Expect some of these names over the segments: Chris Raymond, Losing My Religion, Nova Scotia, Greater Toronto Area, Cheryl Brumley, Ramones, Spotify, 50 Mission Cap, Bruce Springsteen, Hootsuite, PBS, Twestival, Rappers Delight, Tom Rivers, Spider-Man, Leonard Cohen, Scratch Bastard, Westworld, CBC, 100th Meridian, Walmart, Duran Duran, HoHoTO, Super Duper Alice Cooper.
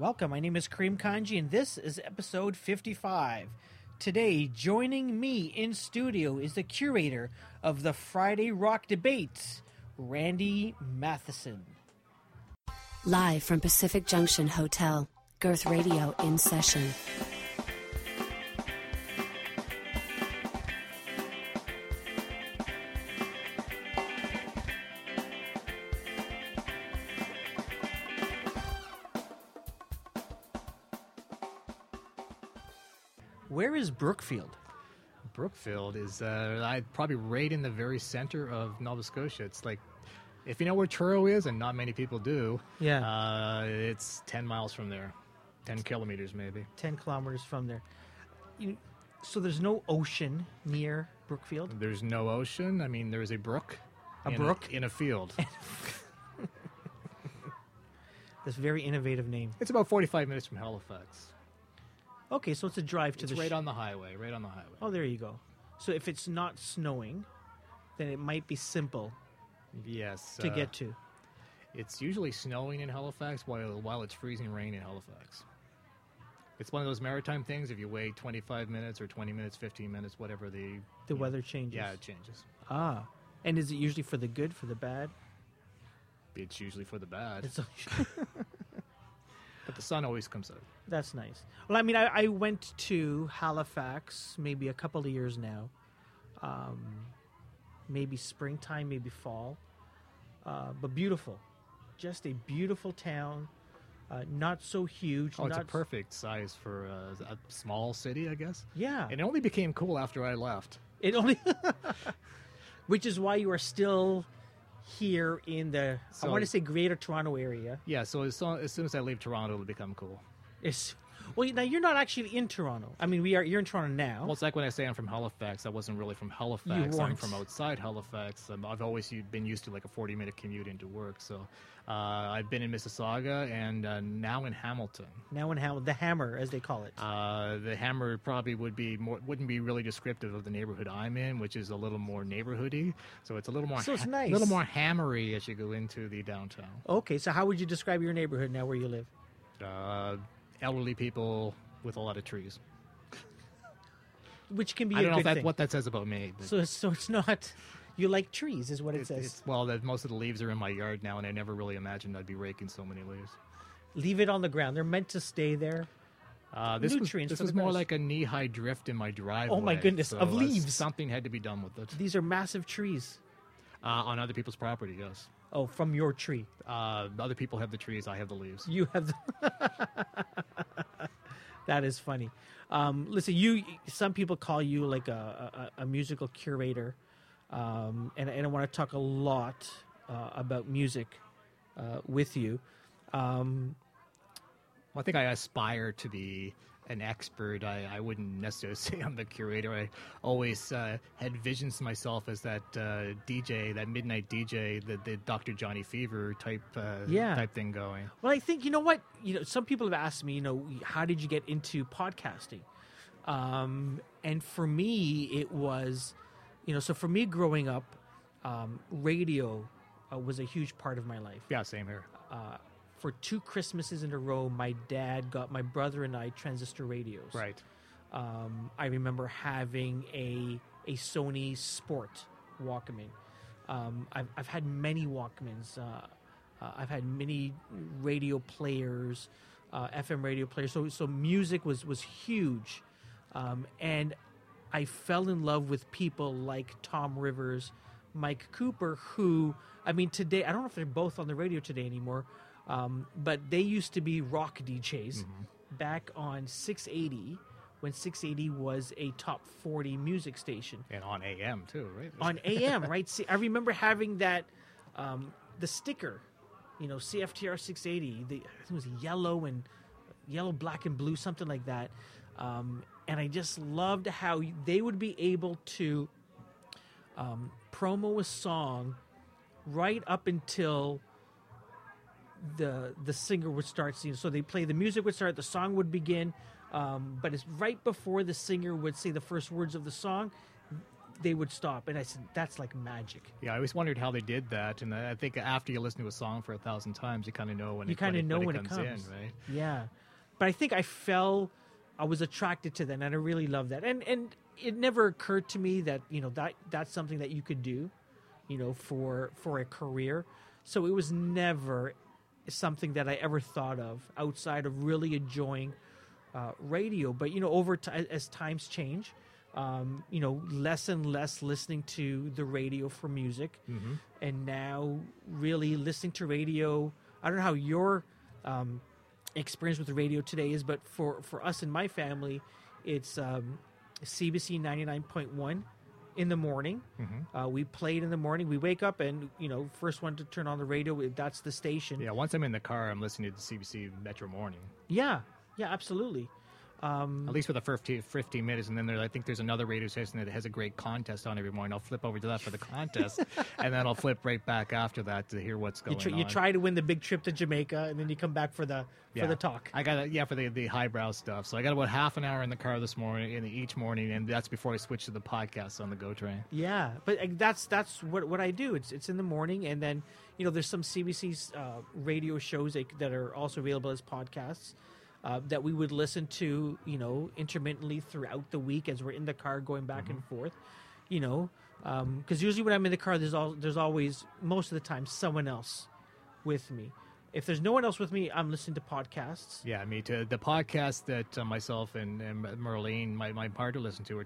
Welcome, my name is Kareem Kanji, and this is episode 55. Today, joining me in studio is the curator of the Friday Rock Debates, Randy Matheson. Live from Pacific Junction Hotel, Girth Radio in session. Where is Brookfield? Brookfield is probably right in the very center of Nova Scotia. It's like, if you know where Truro is, and not many people do, it's 10 miles from there. 10 kilometers, maybe. 10 kilometers from there. So there's no ocean near Brookfield? There's no ocean. I mean, there is a brook. In a field. This very innovative name. It's about 45 minutes from Halifax. Okay, so it's a drive to right on the highway, right on the highway. Oh, there you go. So if it's not snowing, then it might be simple to get to. It's usually snowing in Halifax while it's freezing rain in Halifax. It's one of those maritime things. If you wait 25 minutes or 20 minutes, 15 minutes, whatever the weather changes. Yeah, it changes. Ah. And is it usually for the good, for the bad? It's usually for the bad. But the sun always comes out. That's nice. Well, I mean, I went to Halifax maybe a couple of years now. Maybe springtime, maybe fall. But beautiful. Just a beautiful town. Not so huge. Oh, it's a perfect size for a small city, I guess. Yeah. And it only became cool after I left. Which is why you are still here in the, so, I want to say Greater Toronto Area. Yeah, so as soon as I leave Toronto, it'll become cool. Well, now you're not actually in Toronto. I mean, you're in Toronto now. Well, it's like when I say I'm from Halifax. I wasn't really from Halifax. I'm from outside Halifax. I've always been used to like a 40-minute commute into work. So I've been in Mississauga and now in Hamilton. Now in Hamilton, the Hammer, as they call it. The Hammer probably wouldn't be really descriptive of the neighborhood I'm in, which is a little more neighborhoody. So it's a little more nice, a little more hammery as you go into the downtown. Okay, so how would you describe your neighborhood now where you live? Elderly people with a lot of trees. Which can be a good thing. I don't know what that says about me. So it's not... You like trees is what it says. Most of the leaves are in my yard now, and I never really imagined I'd be raking so many leaves. Leave it on the ground. They're meant to stay there. This was more like a knee-high drift in my driveway. Oh, my goodness. So of leaves. Something had to be done with it. These are massive trees. On other people's property, yes. Oh, from your tree. Other people have the trees. I have the leaves. You have the... That is funny. Listen, some people call you like a musical curator, and I want to talk a lot about music with you. I think I aspire to be an expert. I wouldn't necessarily say I'm the curator. I always had visions to myself as that DJ, that midnight DJ, the Dr. Johnny Fever type thing going. Well, I think, some people have asked me, how did you get into podcasting? And for me, it was, so for me growing up, radio was a huge part of my life. Yeah, same here. For 2 Christmases in a row, my dad got my brother and I transistor radios. Right. I remember having a Sony Sport Walkman. I've had many Walkmans. I've had many radio players, FM radio players. So music was huge, and I fell in love with people like Tom Rivers, Mike Cooper, who, I mean, today I don't know if they're both on the radio today anymore. But they used to be rock DJs back on 680, when 680 was a top 40 music station. And on AM, too, right? On AM, right? See, I remember having that, the sticker, CFTR 680, I think it was yellow, black, and blue, something like that. And I just loved how they would be able to promo a song right up until... the singer would start singing. So they play, the music would start, the song would begin, but it's right before the singer would say the first words of the song, they would stop. And I said, that's like magic. Yeah, I always wondered how they did that. And I think after you listen to a song for 1,000 times, you kind of know when it comes in, right? Yeah. But I think I was attracted to them, and I really loved that. And it never occurred to me that, you know, that's something that you could do, you know, for a career. So it was never something that I ever thought of outside of really enjoying radio. But, you know, over time, as times change, you know, less and less listening to the radio for music, mm-hmm. and now really listening to radio. I don't know how your experience with the radio today is, but for us in my family, it's CBC 99.1 in the morning. Mm-hmm. We play it in the morning. We wake up and, you know, first one to turn on the radio, that's the station. Yeah, once I'm in the car, I'm listening to the CBC Metro Morning. Yeah, absolutely. At least for the first 15 minutes, and then I think there's another radio station that has a great contest on every morning. I'll flip over to that for the contest, and then I'll flip right back after that to hear what's going on. You try to win the big trip to Jamaica, and then you come back for the talk. I got for the highbrow stuff. So I got about half an hour in the car this morning, each morning, and that's before I switch to the podcast on the GO train. Yeah, but that's what I do. It's in the morning, and then, you know, there's some CBC radio shows that are also available as podcasts. That we would listen to, you know, intermittently throughout the week as we're in the car going back mm-hmm. and forth, you know, because usually when I'm in the car, there's always, most of the time, someone else with me. If there's no one else with me, I'm listening to podcasts. Yeah, me too. The podcasts that myself and Marlene, my partner, listen to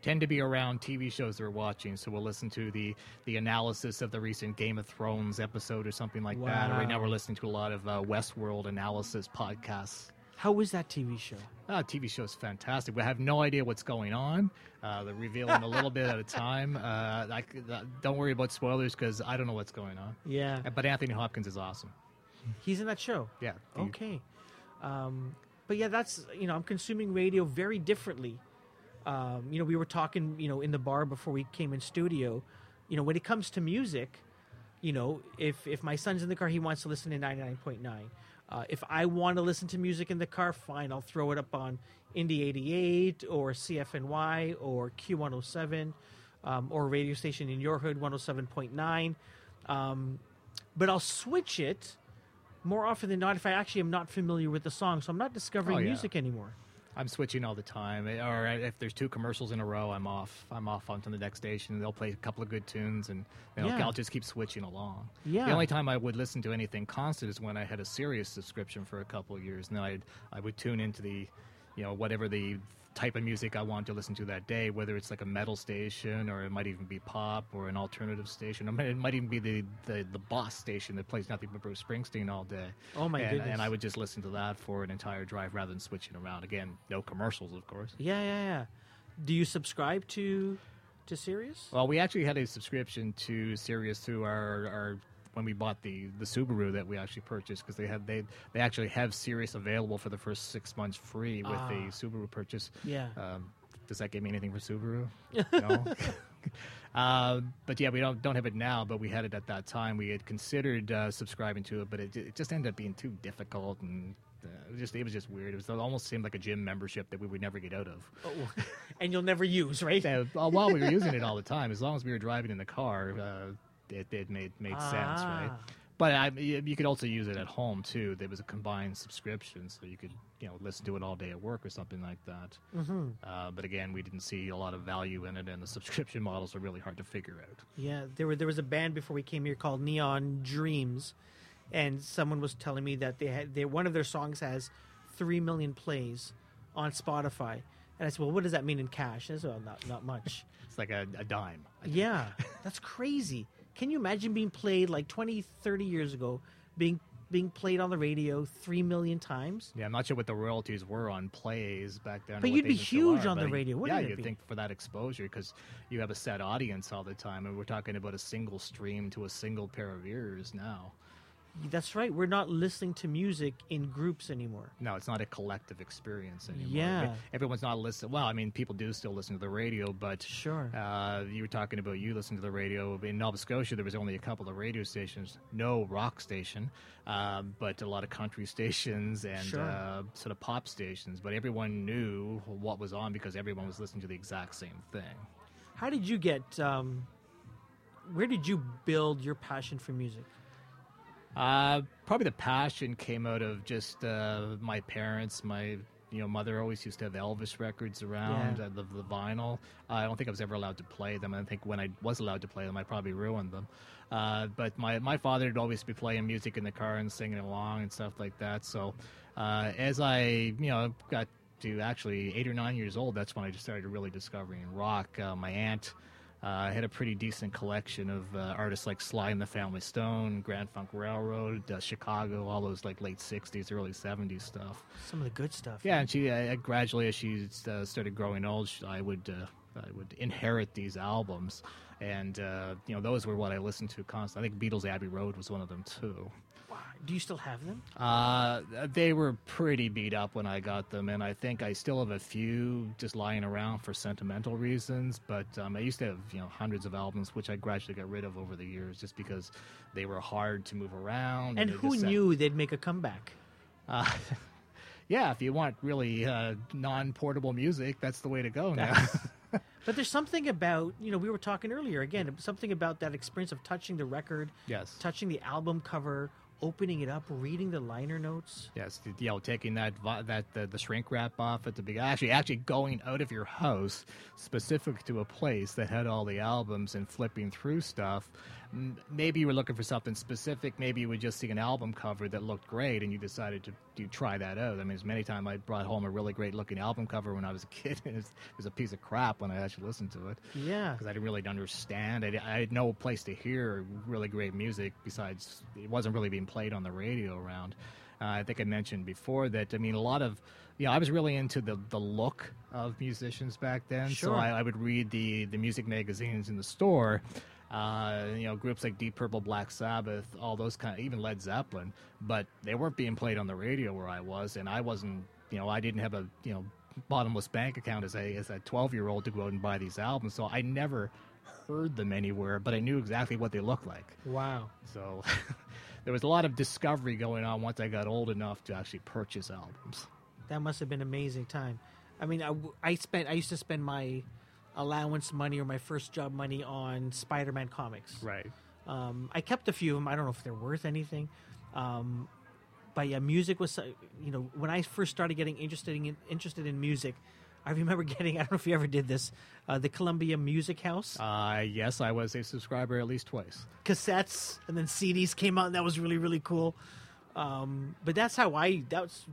tend to be around TV shows that we're watching. So we'll listen to the analysis of the recent Game of Thrones episode or something like that. Or right now we're listening to a lot of Westworld analysis podcasts. How is that TV show? TV show is fantastic. We have no idea what's going on. They're revealing a little bit at a time. Don't worry about spoilers because I don't know what's going on. Yeah. But Anthony Hopkins is awesome. He's in that show? Yeah. Okay. But yeah, that's, you know, I'm consuming radio very differently. You know, we were talking, you know, in the bar before we came in studio. You know, when it comes to music, you know, if my son's in the car, he wants to listen to 99.9. If I want to listen to music in the car, fine, I'll throw it up on Indie 88 or CFNY or Q107 or radio station in your hood, 107.9. But I'll switch it more often than not if I actually am not familiar with the song, so I'm not discovering music anymore. I'm switching all the time. Or if there's two commercials in a row, I'm off onto the next station. They'll play a couple of good tunes, and I'll just keep switching along. Yeah. The only time I would listen to anything constant is when I had a Sirius subscription for a couple of years, and then I would tune into the, you know, whatever the type of music I want to listen to that day, whether it's like a metal station or it might even be pop or an alternative station. It might even be the bus station that plays nothing but Bruce Springsteen all day. Oh, my goodness. And I would just listen to that for an entire drive rather than switching around. Again, no commercials, of course. Yeah. Do you subscribe to Sirius? Well, we actually had a subscription to Sirius through our when we bought the Subaru that we actually purchased, because they actually have Sirius available for the first 6 months free with the Subaru purchase. Yeah. Does that give me anything for Subaru? No. But yeah, we don't have it now, but we had it at that time. We had considered subscribing to it, but it just ended up being too difficult, and it was just weird. It almost seemed like a gym membership that we would never get out of. Oh, and you'll never use, right? While we were using it all the time, as long as we were driving in the car, it made sense, right? But you could also use it at home too. There was a combined subscription, so you could, you know, listen to it all day at work or something like that. Mm-hmm. But again, we didn't see a lot of value in it, and the subscription models are really hard to figure out. Yeah, there was a band before we came here called Neon Dreams, and someone was telling me that one of their songs has 3 million plays on Spotify. And I said, well, what does that mean in cash? And I said, well, not much. It's like a dime. Yeah, that's crazy. Can you imagine being played like 20, 30 years ago, being played on the radio 3 million times? Yeah, I'm not sure what the royalties were on plays back then. But you'd be huge on the radio, wouldn't you? Yeah, you'd think for that exposure, because you have a set audience all the time, and we're talking about a single stream to a single pair of ears now. That's right. We're not listening to music in groups anymore. No, it's not a collective experience anymore. Yeah. Everyone's not listening. Well, I mean, people do still listen to the radio, but sure. You were talking about you listen to the radio. In Nova Scotia, there was only a couple of radio stations. No rock station, but a lot of country stations and sort of pop stations. But everyone knew what was on because everyone was listening to the exact same thing. How did you get, where did you build your passion for music? Probably the passion came out of just my parents. My mother always used to have Elvis records around. Yeah. I loved the vinyl. I don't think I was ever allowed to play them. I think when I was allowed to play them, I probably ruined them. But my father would always be playing music in the car and singing along and stuff like that. So as I got to actually 8 or 9 years old, that's when I just started really discovering rock. My aunt had a pretty decent collection of artists like Sly and the Family Stone, Grand Funk Railroad, Chicago, all those like late 60s, early 70s stuff. Some of the good stuff. Yeah, right? And she gradually, as she started growing old, I would inherit these albums, and those were what I listened to constantly. I think Beatles' Abbey Road was one of them too. Wow. Do you still have them? They were pretty beat up when I got them, and I think I still have a few just lying around for sentimental reasons. But I used to have hundreds of albums, which I gradually got rid of over the years, just because they were hard to move around. And who knew they'd make a comeback? Yeah, if you want really non-portable music, that's the way to go now. But there's something about, we were talking earlier, again, something about that experience of touching the record, yes, touching the album cover, opening it up, reading the liner notes. Yes, taking the shrink wrap off at the beginning. Actually going out of your house specific to a place that had all the albums and flipping through stuff. Maybe you were looking for something specific. Maybe you would just see an album cover that looked great, and you decided to try that out. I mean, as many times I brought home a really great-looking album cover when I was a kid, and it was a piece of crap when I actually listened to it. Yeah. Because I didn't really understand. I had no place to hear really great music besides it wasn't really being played on the radio around. I think I mentioned before that, a lot of... I was really into the look of musicians back then. Sure. So I would read the music magazines in the store. Groups like Deep Purple, Black Sabbath, all those even Led Zeppelin, but they weren't being played on the radio where I was, and I wasn't, I didn't have a, bottomless bank account as a 12-year-old to go out and buy these albums, so I never heard them anywhere, but I knew exactly what they looked like. Wow. So there was a lot of discovery going on once I got old enough to actually purchase albums. That must have been an amazing time. I mean, I used to spend my allowance money or my first job money on Spider-Man comics. Right. I kept a few of them. I don't know if they're worth anything. But yeah, music was, when I first started getting interested in music, I remember getting, I don't know if you ever did this, the Columbia Music House. Yes, I was a subscriber at least twice. Cassettes and then CDs came out, and that was really, really cool. But that's how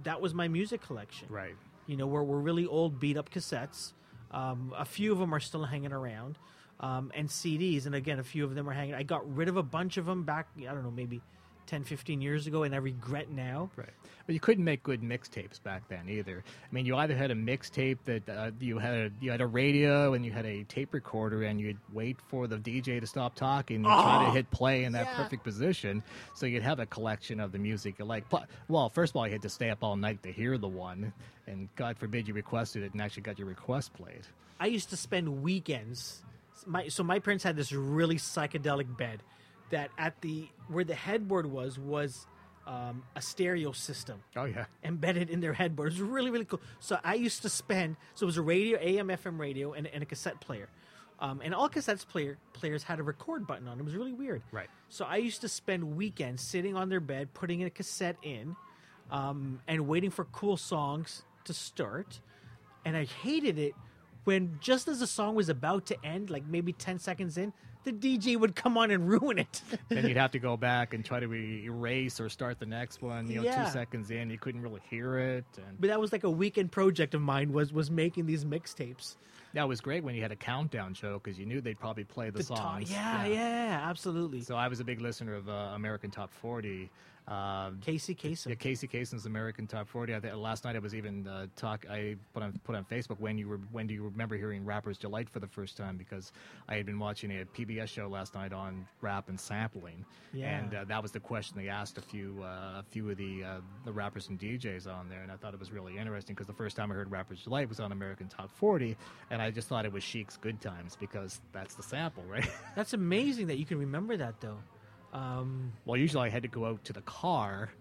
that was my music collection. Right. Where we're really old beat up cassettes. A few of them are still hanging around, and CDs. And again, a few of them are hanging. I got rid of a bunch of them back, I don't know, maybe 10, 15 years ago, and I regret now. Right. But you couldn't make good mixtapes back then either. I mean, you either had a mixtape that you had a radio and you had a tape recorder, and you'd wait for the DJ to stop talking and try to hit play in that perfect position. So you'd have a collection of the music you like. Well, first of all, you had to stay up all night to hear the one, and God forbid you requested it and actually got your request played. I used to spend weekends. My parents had this really psychedelic bed that where the headboard was a stereo system. Oh, yeah. Embedded in their headboard. It was really, really cool. So I used to so it was a radio, AM, FM radio, and a cassette player. And all cassettes players had a record button on. It was really weird. Right. So I used to spend weekends sitting on their bed, putting a cassette in, and waiting for cool songs to start. And I hated it when, just as the song was about to end, like maybe 10 seconds in, the DJ would come on and ruin it. Then you'd have to go back and try to erase or start the next one. 2 seconds in, you couldn't really hear it. But that was like a weekend project of mine, was making these mixtapes. That was great when you had a countdown show, because you knew they'd probably play the songs. Yeah, absolutely. So I was a big listener of American Top 40. Casey Kasem. Yeah, Casey Kasem's American Top 40. I think last night I was even I put on Facebook, when do you remember hearing Rappers Delight for the first time, because I had been watching a PBS show last night on rap and sampling, and that was the question they asked a few of the rappers and DJs on there, and I thought it was really interesting, because the first time I heard Rappers Delight was on American Top 40, and I just thought it was Chic's Good Times, because that's the sample, right? That's amazing that you can remember that though. Well, usually I had to go out to the car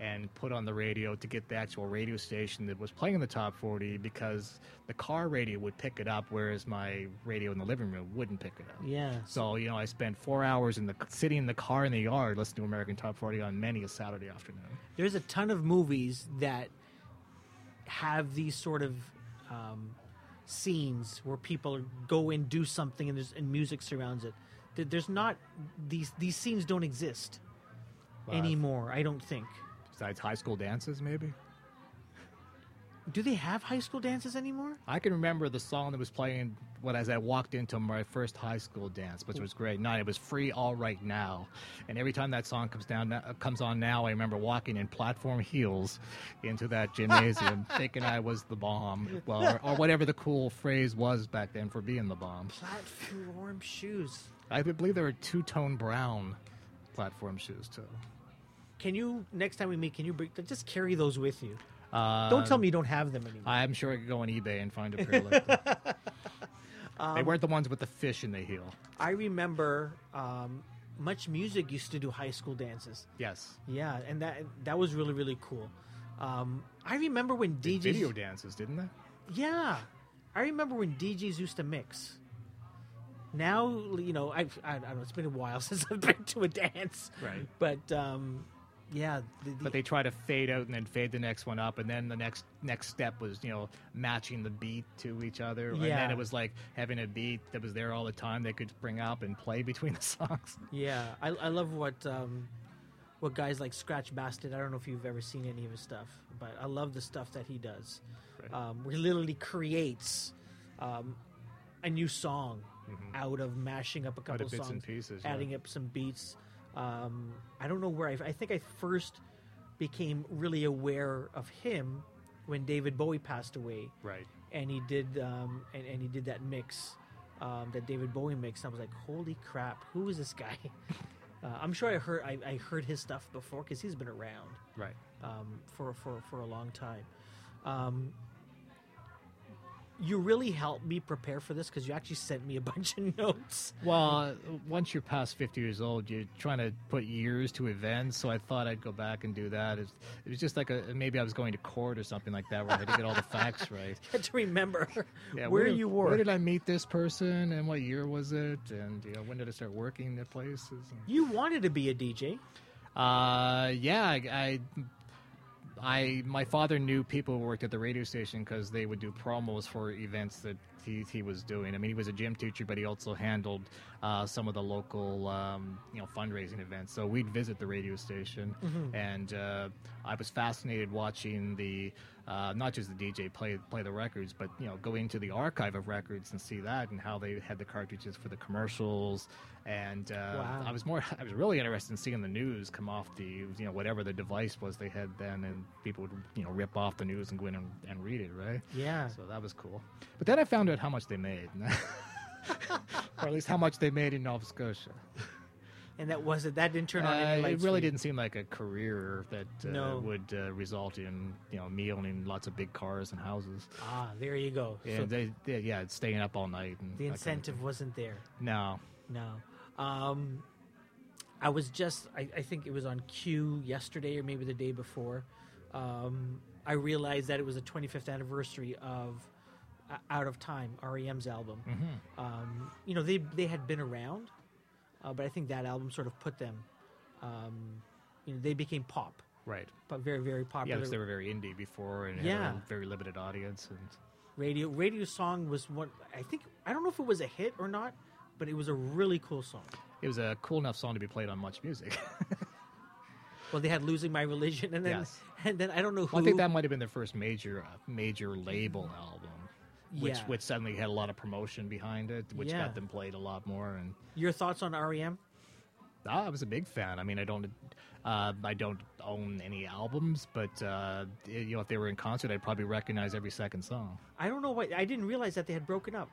and put on the radio to get the actual radio station that was playing in the top 40 because the car radio would pick it up, whereas my radio in the living room wouldn't pick it up. Yeah. So, you know, I spent 4 hours sitting in the car in the yard listening to American Top 40 on many a Saturday afternoon. There's a ton of movies that have these sort of scenes where people go and do something and music surrounds it. There's not... These scenes don't exist anymore, I don't think. Besides high school dances, maybe? Do they have high school dances anymore? I can remember the song that was playing as I walked into my first high school dance, which was great. No, it was Free All Right Now. And every time that song comes on now, I remember walking in platform heels into that gymnasium thinking I was the bomb. Well, or whatever the cool phrase was back then for being the bomb. Platform shoes. I believe there were two-tone brown platform shoes, too. Can you, next time we meet, just carry those with you? Don't tell me you don't have them anymore. I'm sure I could go on eBay and find a pair like that. They weren't the ones with the fish in the heel. I remember Much Music used to do high school dances. Yes. Yeah, and that was really, really cool. I remember when DJs... They video dances, didn't they? Yeah. I remember when DJs used to mix. Now, you know, I don't know, it's been a while since I've been to a dance. Right. But... yeah, but they try to fade out and then fade the next one up, and then the next step was, you know, matching the beat to each other, yeah. And then it was like having a beat that was there all the time they could bring up and play between the songs. Yeah, I love what guys like Scratch Bastard. I don't know if you've ever seen any of his stuff, but I love the stuff that he does. Right. Where he literally creates a new song out of mashing up a couple of songs, bits and pieces, adding up some beats. I don't know where I think I first became really aware of him when David Bowie passed away. Right. And he did and he did that mix, that David Bowie mix. And I was like, holy crap, who is this guy? I'm sure I heard his stuff before because he's been around. Right. For a long time. You really helped me prepare for this because you actually sent me a bunch of notes. Well, once you're past 50 years old, you're trying to put years to events, so I thought I'd go back and do that. It was just like maybe I was going to court or something like that where I had to get all the facts right. You had to remember where you were. Where did I meet this person and what year was it, and when did I start working at places? You wanted to be a DJ. My father knew people who worked at the radio station because they would do promos for events that he was doing. I mean, he was a gym teacher, but he also handled some of the local fundraising events. So we'd visit the radio station, and I was fascinated watching the not just the DJ play the records, but go into the archive of records and see that and how they had the cartridges for the commercials. And wow. I was really interested in seeing the news come off the whatever the device was they had then, and people would rip off the news and go in and read it, right? Yeah. So that was cool. But then I found out how much they made, or at least how much they made in Nova Scotia. And that wasn't that didn't turn on any lights. It really didn't seem like a career that would result in me owning lots of big cars and houses. Ah, there you go. Yeah, so staying up all night. And the incentive wasn't there. No. I was just, I think it was on Q yesterday or maybe the day before, I realized that it was the 25th anniversary of Out of Time, REM's album. They had been around, but I think that album sort of put them, they became pop. Right. But very, very popular. Yeah, because they were very indie before and had a very limited audience. And Radio Song was what, I don't know if it was a hit or not, but it was a really cool song. It was a cool enough song to be played on Much Music. Well, they had Losing My Religion, and then I don't know who. Well, I think that might have been their first major label album, which suddenly had a lot of promotion behind it, which got them played a lot more. And your thoughts on REM? I was a big fan. I mean, I don't own any albums, but if they were in concert, I'd probably recognize every second song. I don't know why. I didn't realize that they had broken up.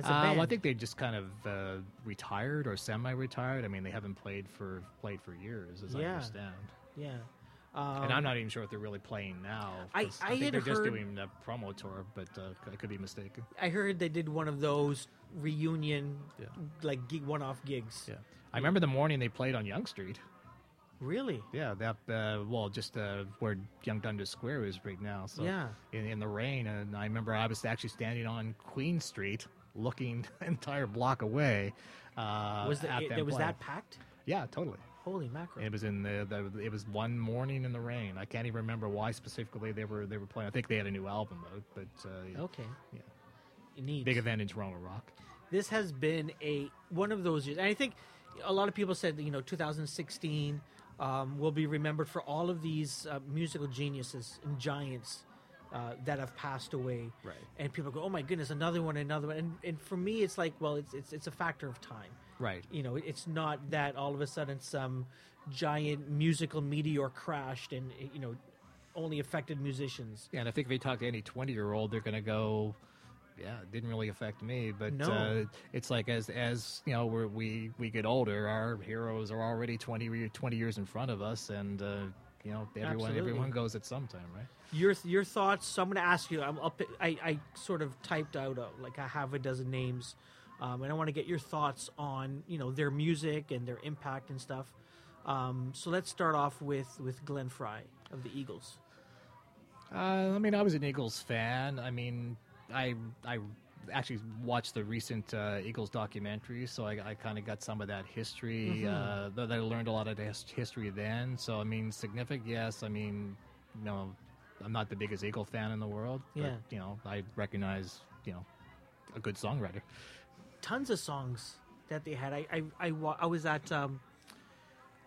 Well, I think they just kind of retired or semi-retired. I mean, they haven't played for years, as I understand. Yeah, and I'm not even sure if they're really playing now. I think they're just doing the promo tour, but I could be mistaken. I heard they did one of those reunion, like one-off gigs. Yeah, I remember the morning they played on Yonge Street. Really? Yeah, that well, just where Young Dundas Square is right now. So yeah, in the rain, and I remember I was actually standing on Queen Street, looking the entire block away. Was that packed? Yeah, totally. Holy mackerel! It was in the it was one morning in the rain. I can't even remember why specifically they were playing. I think they had a new album out, but okay, yeah, neat. Big event in Toronto Rock. This has been one of those years, and I think a lot of people said that, 2016 will be remembered for all of these musical geniuses and giants that have passed away. Right. And people go, "Oh my goodness, another one." And for me, it's like, well, it's a factor of time. Right. It's not that all of a sudden some giant musical meteor crashed and only affected musicians. Yeah, and I think if you talk to any 20-year-old, they're going to go, yeah, it didn't really affect me, but no. It's like as we get older, our heroes are already 20 years in front of us, and everyone goes at some time, right? Your thoughts. So I'm going to ask you. I sort of typed out like I have a dozen names, and I want to get your thoughts on their music and their impact and stuff. So let's start off with Glenn Frey of the Eagles. I was an Eagles fan. I actually watched the recent Eagles documentary, so I kind of got some of that history. Mm-hmm. I learned a lot of the history then. So, significant, yes. I'm not the biggest Eagle fan in the world. Yeah. But, I recognize, a good songwriter. Tons of songs that they had.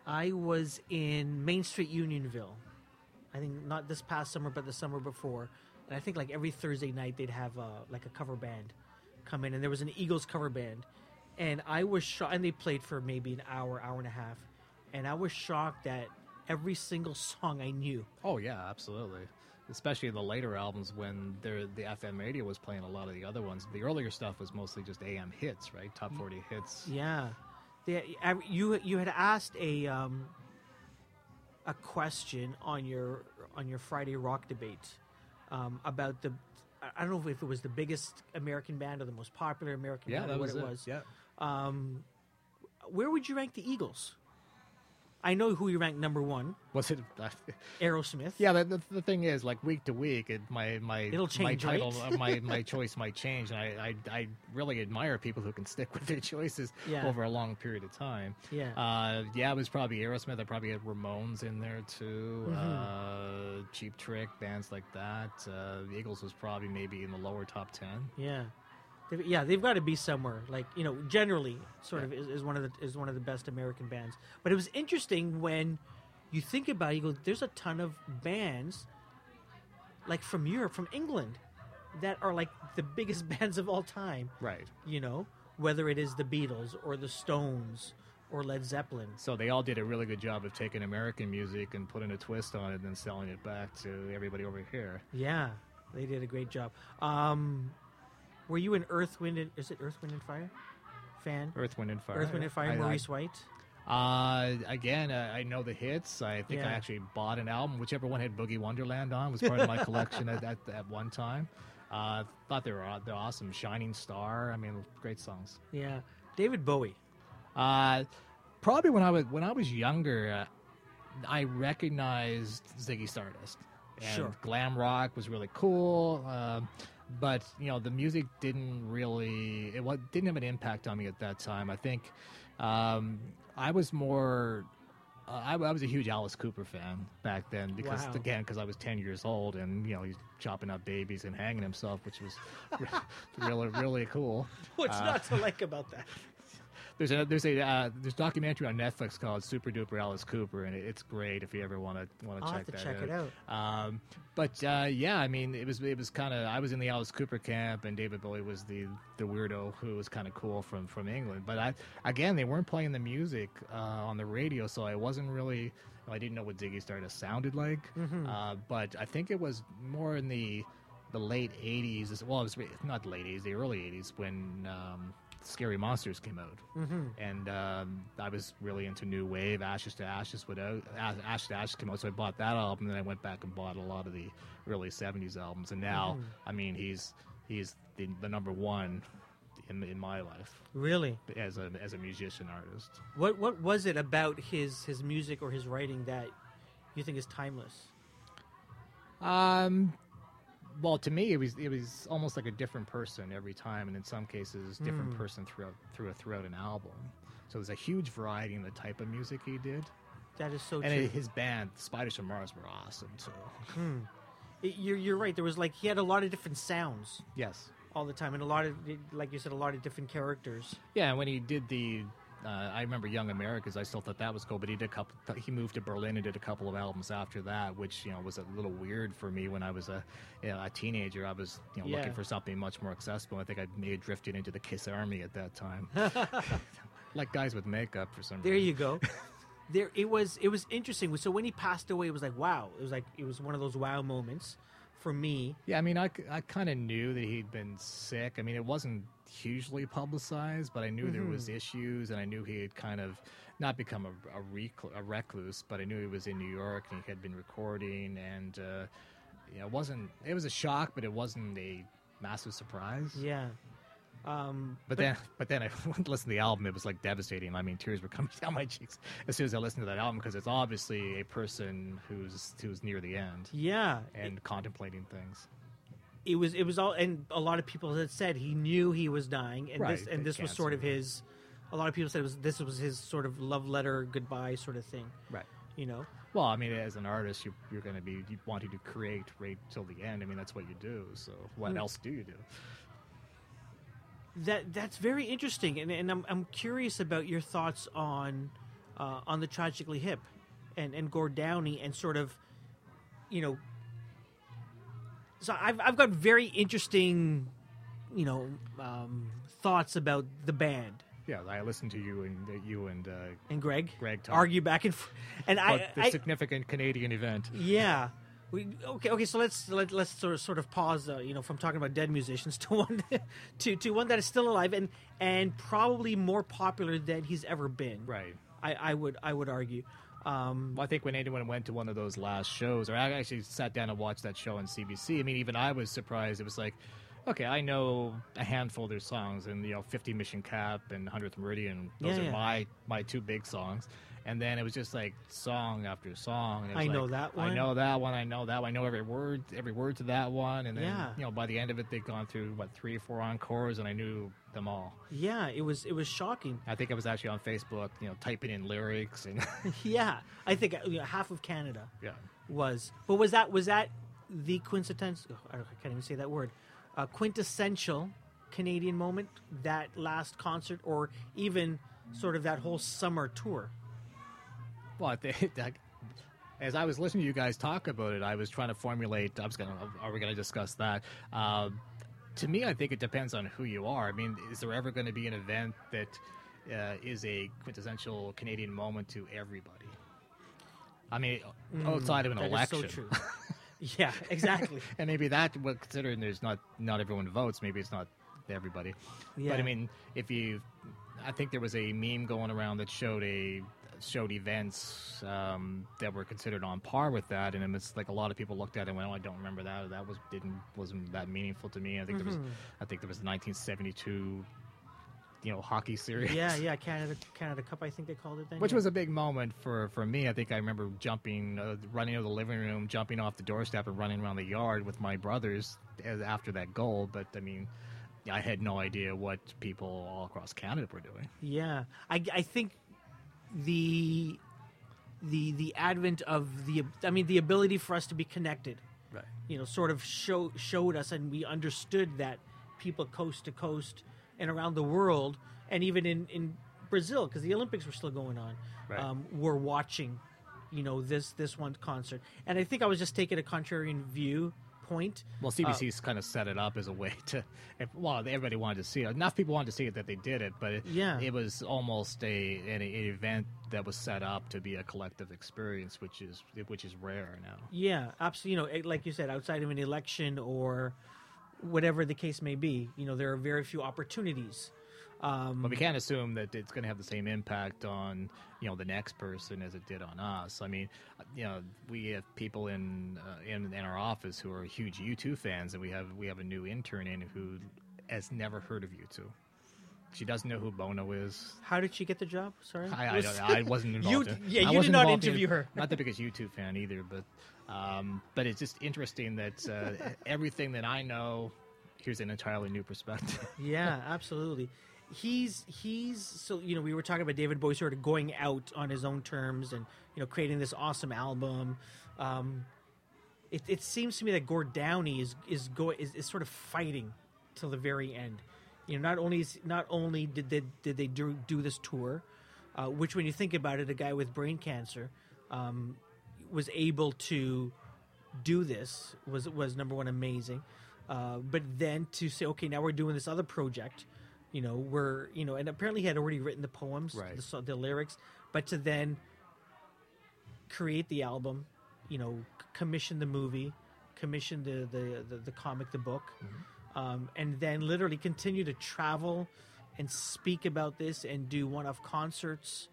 I was in Main Street, Unionville. I think not this past summer, but the summer before. And I think like every Thursday night they'd have a cover band come in, and there was an Eagles cover band, and I was shocked. And they played for maybe an hour, hour and a half, and I was shocked that every single song I knew. Oh yeah, absolutely. Especially in the later albums when the FM radio was playing a lot of the other ones. The earlier stuff was mostly just AM hits, right? Top 40 hits. Yeah, you had asked a question on your Friday rock debate. About I don't know if it was the biggest American band or the most popular American band or what it was. Yeah. Where would you rank the Eagles? I know who you ranked number one. Was it Aerosmith? Yeah, the thing is, like week to week, my choice might change, and I really admire people who can stick with their choices over a long period of time. Yeah, it was probably Aerosmith. I probably had Ramones in there too, mm-hmm. Cheap Trick, bands like that. The Eagles was probably maybe in the lower top 10. Yeah, they've got to be somewhere. Like generally, is one of the best American bands. But it was interesting when you think about it, you go, there's a ton of bands like from Europe, from England, that are like the biggest bands of all time. Right. Whether it is the Beatles or the Stones or Led Zeppelin. So they all did a really good job of taking American music and putting a twist on it and selling it back to everybody over here. Yeah, they did a great job. Were you an Earth, Wind, and Fire fan? Earth, Wind, and Fire, Maurice White. I know the hits. I think I actually bought an album. Whichever one had Boogie Wonderland on was part of my collection at one time. Thought they're awesome. Shining Star. Great songs. Yeah, David Bowie. Probably when I was younger, I recognized Ziggy Stardust. And glam rock was really cool. But the music didn't have an impact on me at that time. I think I was a huge Alice Cooper fan back then because I was 10 years old and he's chopping up babies and hanging himself, which was really really cool. What's not to like about that? There's a documentary on Netflix called Super Duper Alice Cooper, and it's great if you ever want to check that out. I'll have to check it out. It was kind of, I was in the Alice Cooper camp, and David Bowie was the weirdo who was kind of cool from England. But they weren't playing the music on the radio, so I wasn't really, I didn't know what Ziggy Stardust sounded like. Mm-hmm. But I think it was more in the late 80s. Well, it was not the late 80s, the early 80s when Scary Monsters came out, mm-hmm. and I was really into new wave. Ashes to Ashes came out, so I bought that album. Then I went back and bought a lot of the early '70s albums, and now, he's the number one in my life. Really? As a musician artist. What was it about his music or his writing that you think is timeless? Well, to me, it was almost like a different person every time, and in some cases, different person throughout an album. So there's a huge variety in the type of music he did. That is so true. And his band, Spiders from Mars, were awesome too. Mm. You're right. There was he had a lot of different sounds. Yes. All the time, and a lot of, like you said, a lot of different characters. Yeah, and when he did the. I remember Young Americas. I still thought that was cool, but he moved to Berlin and did a couple of albums after that, which was a little weird for me when I was a teenager. I was looking for something much more accessible. I think I may have drifted into the Kiss Army at that time, like guys with makeup for some reason. There you go. It was interesting. So when he passed away, it was like wow. It was one of those wow moments for me. Yeah, I mean, I kind of knew that he'd been sick. I mean, it wasn't hugely publicized, but I knew there was issues, and I knew he had kind of not become a recluse, but I knew he was in New York and he had been recording, and it was a shock, but it wasn't a massive surprise. Yeah. But then I went to listen to the album. It was devastating. I mean, tears were coming down my cheeks as soon as I listened to that album, because it's obviously a person who's near the end. Yeah, and contemplating things. It was all, and a lot of people had said he knew he was dying, and this was sort of his. A lot of people said this was his sort of love letter goodbye sort of thing. Right. Well, I mean, as an artist, you're going to be wanting to create right till the end. I mean, that's what you do. So what else do you do? That's very interesting, and I'm curious about your thoughts on the Tragically Hip and Gord Downie, and sort of, So I've got very interesting, thoughts about the band. Yeah, I listened to you and Greg talk. Argue back and forth, and the significant Canadian event. Yeah. Okay. So let's sort of pause, from talking about dead musicians to one to one that is still alive and probably more popular than he's ever been. Right. I would argue. I think when anyone went to one of those last shows, or I actually sat down and watched that show on CBC. I mean, even I was surprised. It was like, okay, I know a handful of their songs, and 50 Mission Cap and 100th Meridian. Those are my two big songs. And then it was just song after song. And it was I know that one. I know every word to that one. And then, by the end of it, they'd gone through, 3 or 4 encores, and I knew them all. Yeah, it was shocking. I think I was actually on Facebook, typing in lyrics. And yeah, I think half of Canada was. But was that the quintessential, I can't even say that word, quintessential Canadian moment, that last concert, or even sort of that whole summer tour? Well, as I was listening to you guys talk about it, I was trying to formulate. Are we going to discuss that? To me, I think it depends on who you are. I mean, is there ever going to be an event that is a quintessential Canadian moment to everybody? I mean, outside of an election. Is so true. Yeah, exactly. And maybe that, considering there's not everyone votes, maybe it's not everybody. Yeah. But I mean, I think there was a meme going around that showed events that were considered on par with that, and it's a lot of people looked at it and went, "Oh, I don't remember that. Or that wasn't that meaningful to me." I think there was the 1972, hockey series. Yeah, Canada Cup, I think they called it then. Which was a big moment for me. I think I remember running out of the living room, jumping off the doorstep, and running around the yard with my brothers after that goal. But I mean, I had no idea what people all across Canada were doing. Yeah, I think. The advent of the ability for us to be connected, right? Sort of showed us, and we understood that people coast to coast and around the world, and even in Brazil, because the Olympics were still going on, right. Were watching, this one concert, and I think I was just taking a contrarian view. Point. Well, CBC's kind of set it up as a way to. Everybody wanted to see it. Enough people wanted to see it that they did it, but it was almost an event that was set up to be a collective experience, which is rare now. Yeah, absolutely. Like you said, outside of an election or whatever the case may be, there are very few opportunities. But we can't assume that it's going to have the same impact on, the next person as it did on us. I mean, we have people in our office who are huge U2 fans, and we have a new intern in who has never heard of U2. She doesn't know who Bono is. How did she get the job? Sorry, I don't know. I wasn't involved. You did not interview her. Not the biggest U2 fan either, but it's just interesting that everything that I know, here's an entirely new perspective. Yeah, absolutely. He's so, you know, we were talking about David Bowie sort of going out on his own terms and, you know, creating this awesome album. It seems to me that Gord Downie is sort of fighting till the very end. You know, not only did they do this tour, which when you think about it, a guy with brain cancer was able to do this was number one amazing, but then to say, okay, now we're doing this other project, you know, and apparently he had already written the poems, right, the lyrics, but to then create the album, you know, commission the movie, commission the comic, the book. Mm-hmm. And then literally continue to travel and speak about this and do one-off concerts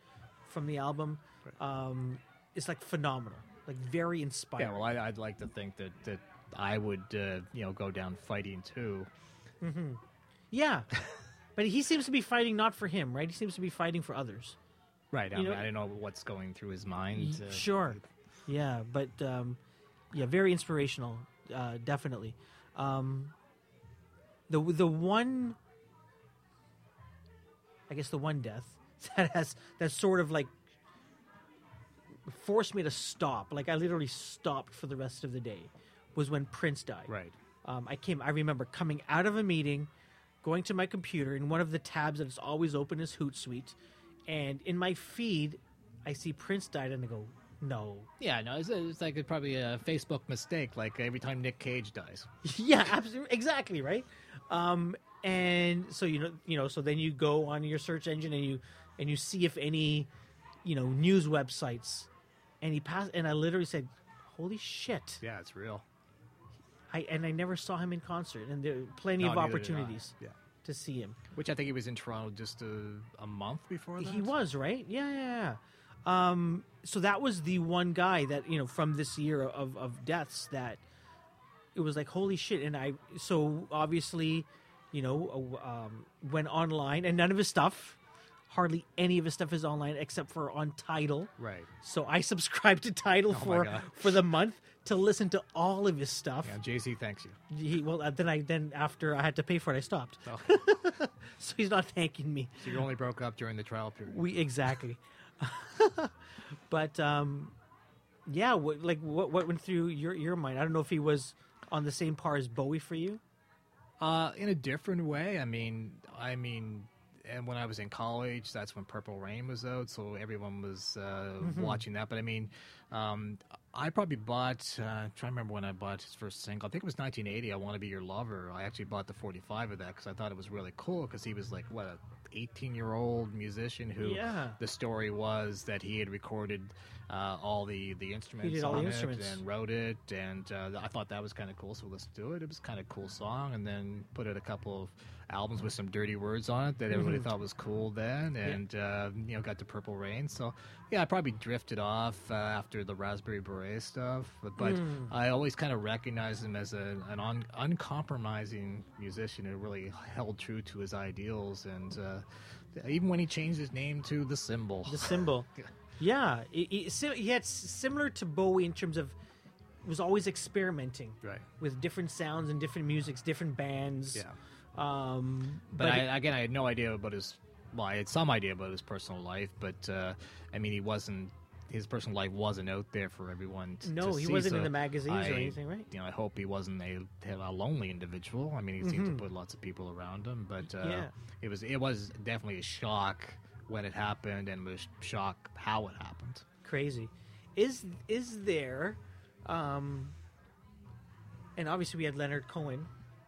from the album. It's like phenomenal, like very inspiring. Yeah, well, I'd like to think that I would, go down fighting too. Mm-hmm. Yeah, but he seems to be fighting not for him, right? He seems to be fighting for others. Right. I mean, I don't know what's going through his mind. Sure. Yeah, but very inspirational, definitely. The one death that sort of like forced me to stop. Like I literally stopped for the rest of the day. Was when Prince died. Right. I remember coming out of a meeting, going to my computer, and one of the tabs that's always open is Hootsuite, and in my feed, I see Prince died, and I go, no. Yeah, no, it's like probably a Facebook mistake, like every time Nick Cage dies. Yeah, absolutely, exactly, right. And so so then you go on your search engine and you see if any, you know, news websites, and he passed. And I literally said, "Holy shit!" Yeah, it's real. I never saw him in concert, and there were plenty of opportunities to see him. Which I think he was in Toronto just a month before that. He was, right? Yeah, yeah, yeah. So that was the one guy that, you know, from this year of deaths that it was like, holy shit. And so obviously, you know, went online, and none of his stuff, hardly any of his stuff is online except for on Tidal. Right. So I subscribed to Tidal for the month to listen to all of his stuff. Yeah, Jay-Z thanks you. Then after I had to pay for it, I stopped. Oh. So he's not thanking me. So you only broke up during the trial period. Exactly. But what went through your mind? I don't know if he was on the same par as Bowie for you. In a different way. I mean, and when I was in college, that's when Purple Rain was out, so everyone was watching that. But I mean, I probably bought. I'm trying to remember when I bought his first single. I think it was 1980. I Want to Be Your Lover. I actually bought the 45 of that because I thought it was really cool because he was like a 18-year-old musician who the story was that he had recorded all the instruments and wrote it, and I thought that was kind of cool, so let's do it. It was kind of cool song, and then put out a couple of albums with some dirty words on it that everybody thought was cool then, and got to Purple Rain. So I probably drifted off after the Raspberry Beret stuff, but I always kind of recognized him as an uncompromising musician who really held true to his ideals, and even when he changed his name to The Symbol. The Symbol. Yeah. He had, similar to Bowie in terms of, was always experimenting with different sounds and different musics, different bands. Yeah. But I had no idea about his. Well, I had some idea about his personal life, but he wasn't. His personal life wasn't out there for everyone to see. No, he wasn't in the magazines or anything, right? You know, I hope he wasn't a lonely individual. I mean, he seemed to put lots of people around him, but it was definitely a shock when it happened, and was shock how it happened. Crazy. Is there? And obviously, we had Leonard Cohen.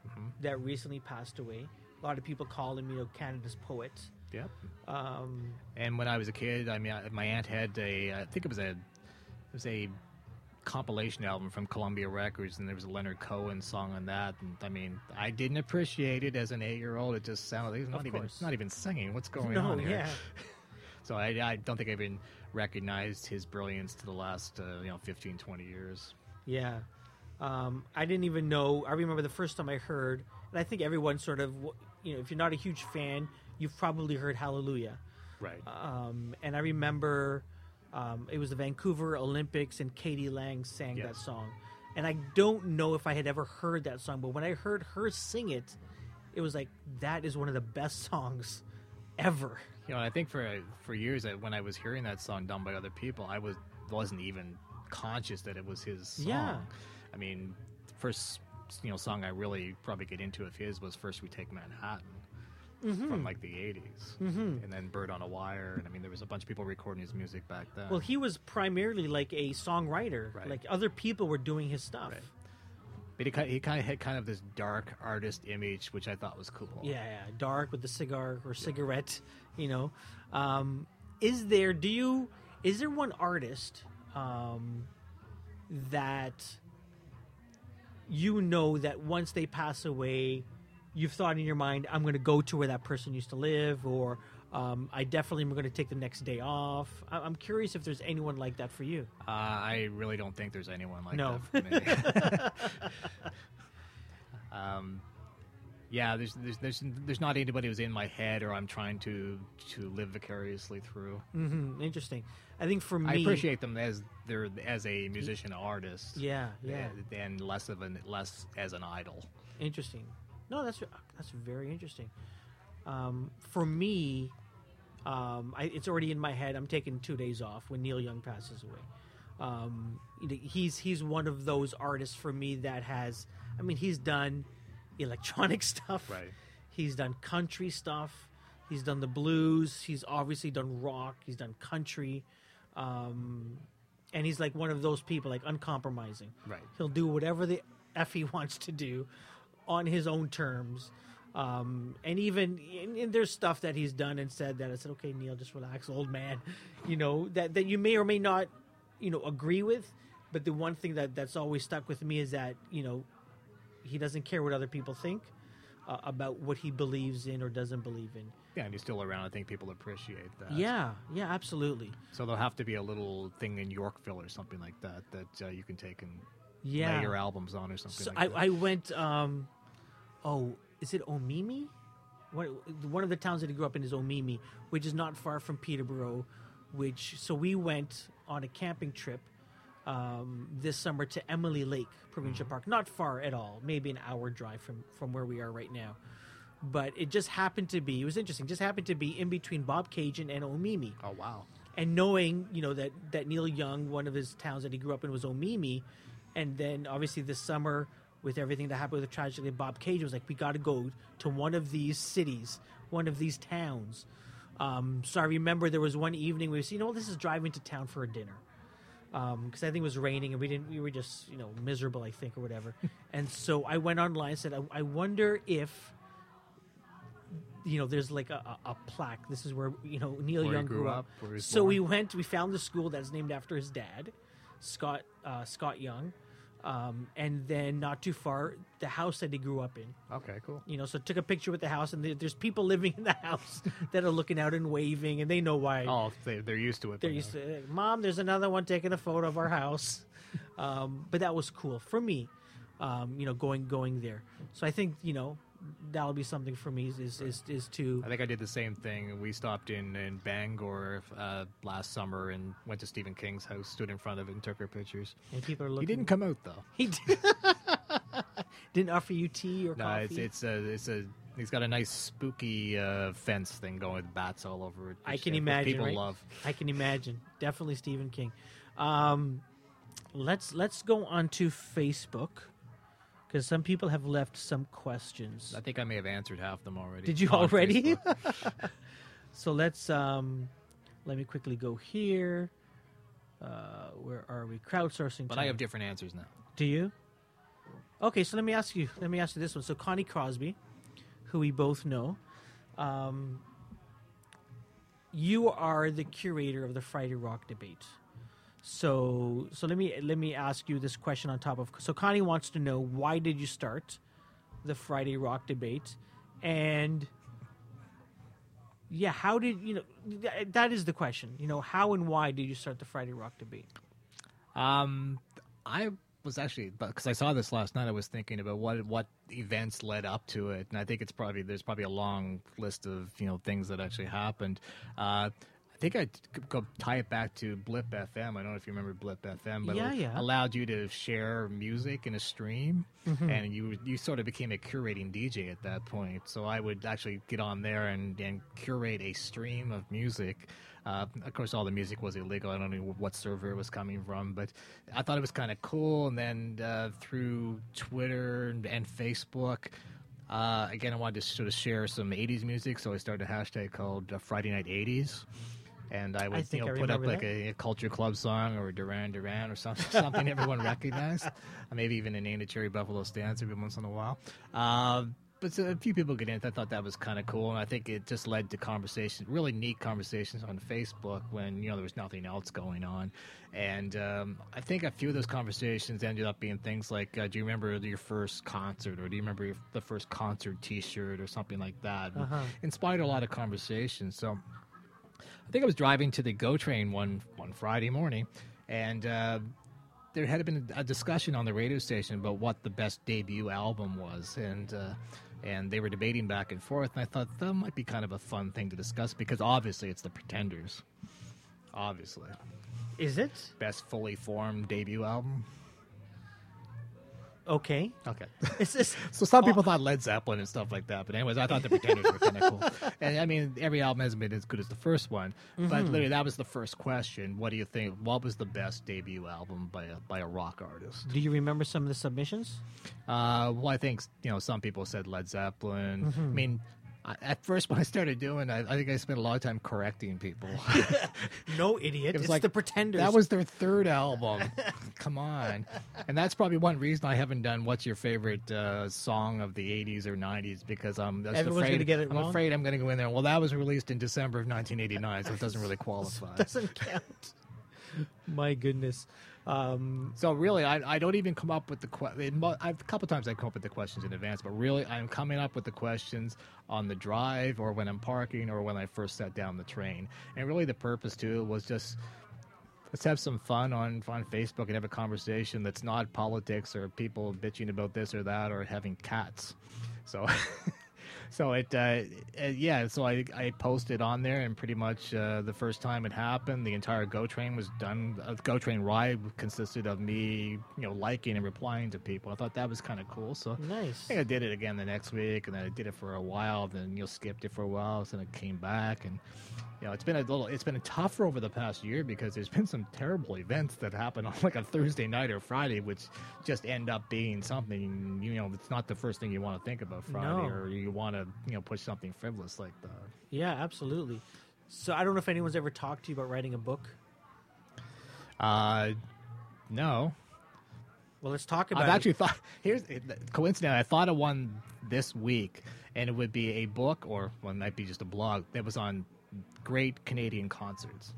Mm-hmm. That recently passed away. A lot of people call him, you know, Canada's poet. Yeah. And when I was a kid, my aunt had a compilation album from Columbia Records, and there was a Leonard Cohen song on that. And I mean, I didn't appreciate it as an 8-year-old. It just sounded like he's not even singing. What's going on here? Yeah. So I don't think I even recognized his brilliance to the last 15, 20 years. Yeah. I didn't even know. I remember the first time I heard, and I think everyone sort of, you know, if you're not a huge fan, you've probably heard Hallelujah. Right. And I remember it was the Vancouver Olympics, and Katie Lang sang that song. And I don't know if I had ever heard that song, but when I heard her sing it, it was like, that is one of the best songs ever. You know, I think for years, when I was hearing that song done by other people, I wasn't even conscious that it was his song. Yeah. I mean, the first song I really probably get into of his was First We Take Manhattan. Mm-hmm. From like the 80s. Mm-hmm. And then Bird on a Wire. And I mean, there was a bunch of people recording his music back then. Well, he was primarily like a songwriter. Right. Like other people were doing his stuff. Right. But he kind of had kind of this dark artist image, which I thought was cool. Yeah, dark with the cigar or cigarette, you know. Is there one artist that you know that once they pass away, you've thought in your mind, I'm going to go to where that person used to live, or I definitely am going to take the next day off? I'm curious if there's anyone like that for you. I really don't think there's anyone like that for me. There's not anybody who's in my head or I'm trying to live vicariously through. Mm-hmm. Interesting. I think for me, I appreciate them as a musician, artist. Yeah. And less as an idol. Interesting. No, that's very interesting. For me, it's already in my head. I'm taking 2 days off when Neil Young passes away. He's one of those artists for me that has. I mean, he's done electronic stuff. Right. He's done country stuff. He's done the blues. He's obviously done rock. He's done country, and he's like one of those people, like uncompromising. Right. He'll do whatever the f he wants to do, on his own terms, and even in there's stuff that he's done and said that I said, okay, Neil, just relax, old man, that you may or may not, agree with, but the one thing that's always stuck with me is that he doesn't care what other people think about what he believes in or doesn't believe in. Yeah, and he's still around. I think people appreciate that. Yeah, absolutely. So there'll have to be a little thing in Yorkville or something like that that you can take and lay your albums on or something. So I went. Is it Omimi? One of the towns that he grew up in is Omimi, which is not far from Peterborough. So we went on a camping trip this summer to Emily Lake Provincial Park. Not far at all, maybe an hour drive from where we are right now. But it just happened to be, it was interesting, just happened to be in between Bob Cajun and Omimi. Oh, wow. And knowing, that Neil Young, one of his towns that he grew up in was Omimi, and then obviously this summer, with everything that happened with the tragedy of Bob Cage, it was like, we got to go to one of these cities, one of these towns. So I remember there was one evening we said, this is driving to town for a dinner. Because I think it was raining and we were just, miserable, I think, or whatever. And so I went online and said, I wonder if, there's like a plaque. This is where, Neil Young grew up. So we went, we found the school that's named after his dad, Scott Young. And then not too far, the house that he grew up in. Okay, cool. So took a picture with the house, and there's people living in the house that are looking out and waving, and they know why. Oh, they're used to it. They're used to it. Mom, there's another one taking a photo of our house. But that was cool for me, going there. So I think, that'll be something for me is to... I think I did the same thing. We stopped in Bangor last summer and went to Stephen King's house, stood in front of it and took her pictures. And people are looking... He didn't come out, though. He did. Didn't offer you tea or coffee? No, it's he's got a nice spooky fence thing going with bats all over it. I can imagine, people love. I can imagine. Definitely Stephen King. Let's go on to Facebook. Because some people have left some questions. I think I may have answered half of them already. Did you already? So let's let me quickly go here. Where are we? Crowdsourcing. But time. I have different answers now. Do you? Okay, so let me ask you this one. So Connie Crosby, who we both know, you are the curator of the Friday Rock debate. So let me ask you this question on top of... So Connie wants to know, why did you start the Friday Rock debate? And how did... that is the question. How and why did you start the Friday Rock debate? I was actually, because I saw this last night, I was thinking about what events led up to it, and I think it's probably, there's probably a long list of, you know, things that actually happened. I think I could go tie it back to Blip FM. I don't know if you remember Blip FM, but it allowed you to share music in a stream, and you sort of became a curating DJ at that point. So I would actually get on there and curate a stream of music. Of course, all the music was illegal. I don't know what server it was coming from, but I thought it was kind of cool. And then through Twitter and Facebook, again, I wanted to sort of share some 80s music, so I started a hashtag called Friday Night 80s. And I would put up like a Culture Club song or a Duran Duran or something everyone recognized. Maybe even a Nana Cherry Buffalo Stance every once in a while. But a few people get into it. I thought that was kind of cool. And I think it just led to conversations, really neat conversations on Facebook when, you know, there was nothing else going on. And I think a few of those conversations ended up being things like, do you remember your first concert? Or do you remember the first concert T-shirt or something like that? Uh-huh. Inspired a lot of conversations. So I think I was driving to the GO train one Friday morning, and there had been a discussion on the radio station about what the best debut album was, and they were debating back and forth, and I thought that might be kind of a fun thing to discuss, because obviously it's The Pretenders. Obviously. Is it? Best fully formed debut album. Okay. So some people thought Led Zeppelin and stuff like that. But anyways, I thought The Pretenders were kind of cool. And I mean, every album hasn't been as good as the first one. Mm-hmm. But literally, that was the first question. What do you think? What was the best debut album by a rock artist? Do you remember some of the submissions? Well, I think, you know, some people said Led Zeppelin. Mm-hmm. I mean, at first, when I started doing, I think I spent a lot of time correcting people. No, idiot. It's like, The Pretenders. That was their third album. Come on. And that's probably one reason I haven't done What's Your Favorite Song of the 80s or 90s, because I'm afraid I'm going to go in there. Well, that was released in December of 1989, so it doesn't really qualify. Doesn't count. My goodness. So really, I don't even come up with the questions. A couple times I come up with the questions in advance, but really I'm coming up with the questions on the drive or when I'm parking or when I first sat down the train. And really the purpose, too, was just let's have some fun on Facebook and have a conversation that's not politics or people bitching about this or that or having cats. So... So I posted on there, and pretty much the first time it happened, the entire GO train was done. The GO train ride consisted of me, you know, liking and replying to people. I thought that was kind of cool. So nice. I think I did it again the next week, and then I did it for a while. Then skipped it for a while, so then it came back, and you know, it's been tougher over the past year because there's been some terrible events that happen on like a Thursday night or Friday, which just end up being something, you know, it's not the first thing you want to think about Friday, or you want to, you know, push something frivolous like that. Yeah, absolutely. So I don't know if anyone's ever talked to you about writing a book. No. Well, let's talk about it. I've actually thought, here's coincidentally, I thought of one this week, and it would be a book, or well, it might be just a blog that was on great Canadian concerts.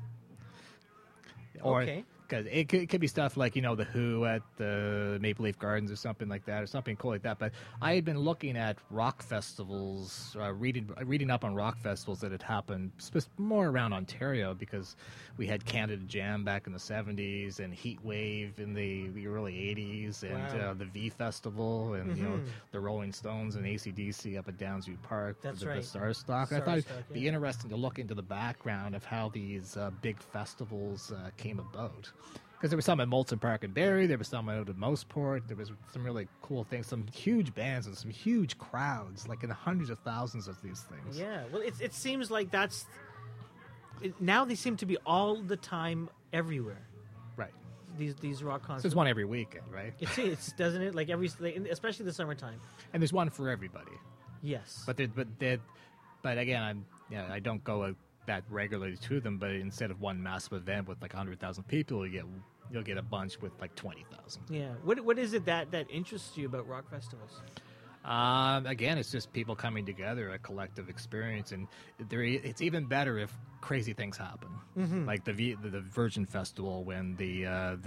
Okay. Because it could be stuff like, you know, The Who at the Maple Leaf Gardens or something like that, or something cool like that. But I had been looking at rock festivals, reading up on rock festivals that had happened more around Ontario, because we had Canada Jam back in the 70s and Heat Wave in the early 80s, and the V Festival, and, you know, the Rolling Stones and ACDC up at Downsview Park. That's right. The Starstock. I thought it'd be interesting to look into the background of how these big festivals came about. Because there was some at Molson Park and Barrie, there was some out at Mossport, there was some really cool things, some huge bands and some huge crowds, like in the hundreds of thousands of these things. Yeah, well, it seems like that's... now they seem to be all the time everywhere. Right. These rock concerts. So there's one every weekend, right? It's doesn't it? Like every, especially the summertime. And there's one for everybody. Yes. But again, I don't go out that regularly to them, but instead of one massive event with like 100,000 people, you'll get a bunch with like 20,000. Yeah. What is it that interests you about rock festivals? Again, it's just people coming together, a collective experience, and it's even better if crazy things happen, like the Virgin Festival when the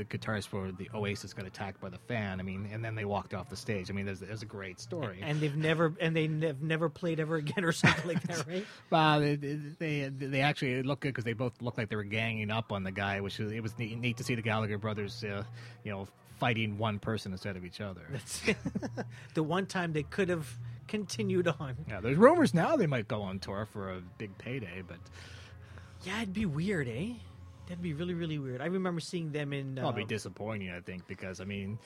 guitarist for the Oasis got attacked by the fan. I mean, and then they walked off the stage. I mean, there's a great story. And they've never played ever again or something like that, right? Well, they actually look good because they both looked like they were ganging up on the guy, which it was neat to see the Gallagher brothers, fighting one person instead of each other. That's the one time they could have continued on. Yeah, there's rumors now they might go on tour for a big payday, but yeah, it'd be weird, eh? That'd be really, really weird. I remember seeing them in. It'll be disappointing, I think, because I mean,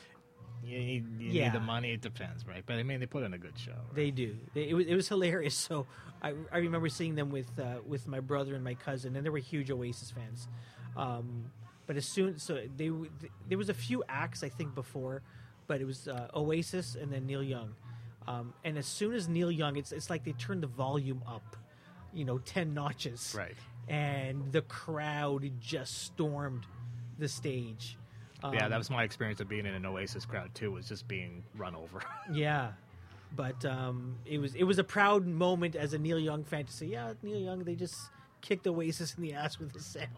you need the money. It depends, right? But I mean, they put on a good show. Right? They do. It was hilarious. So I remember seeing them with my brother and my cousin, and they were huge Oasis fans. But as soon, so there was a few acts I think before, but it was Oasis and then Neil Young, and as soon as Neil Young, it's like they turned the volume up, 10 notches, right? And the crowd just stormed the stage. Yeah, that was my experience of being in an Oasis crowd too, was just being run over. Yeah. But it was a proud moment as a Neil Young fan to say, yeah, Neil Young, they just kicked Oasis in the ass with the sound.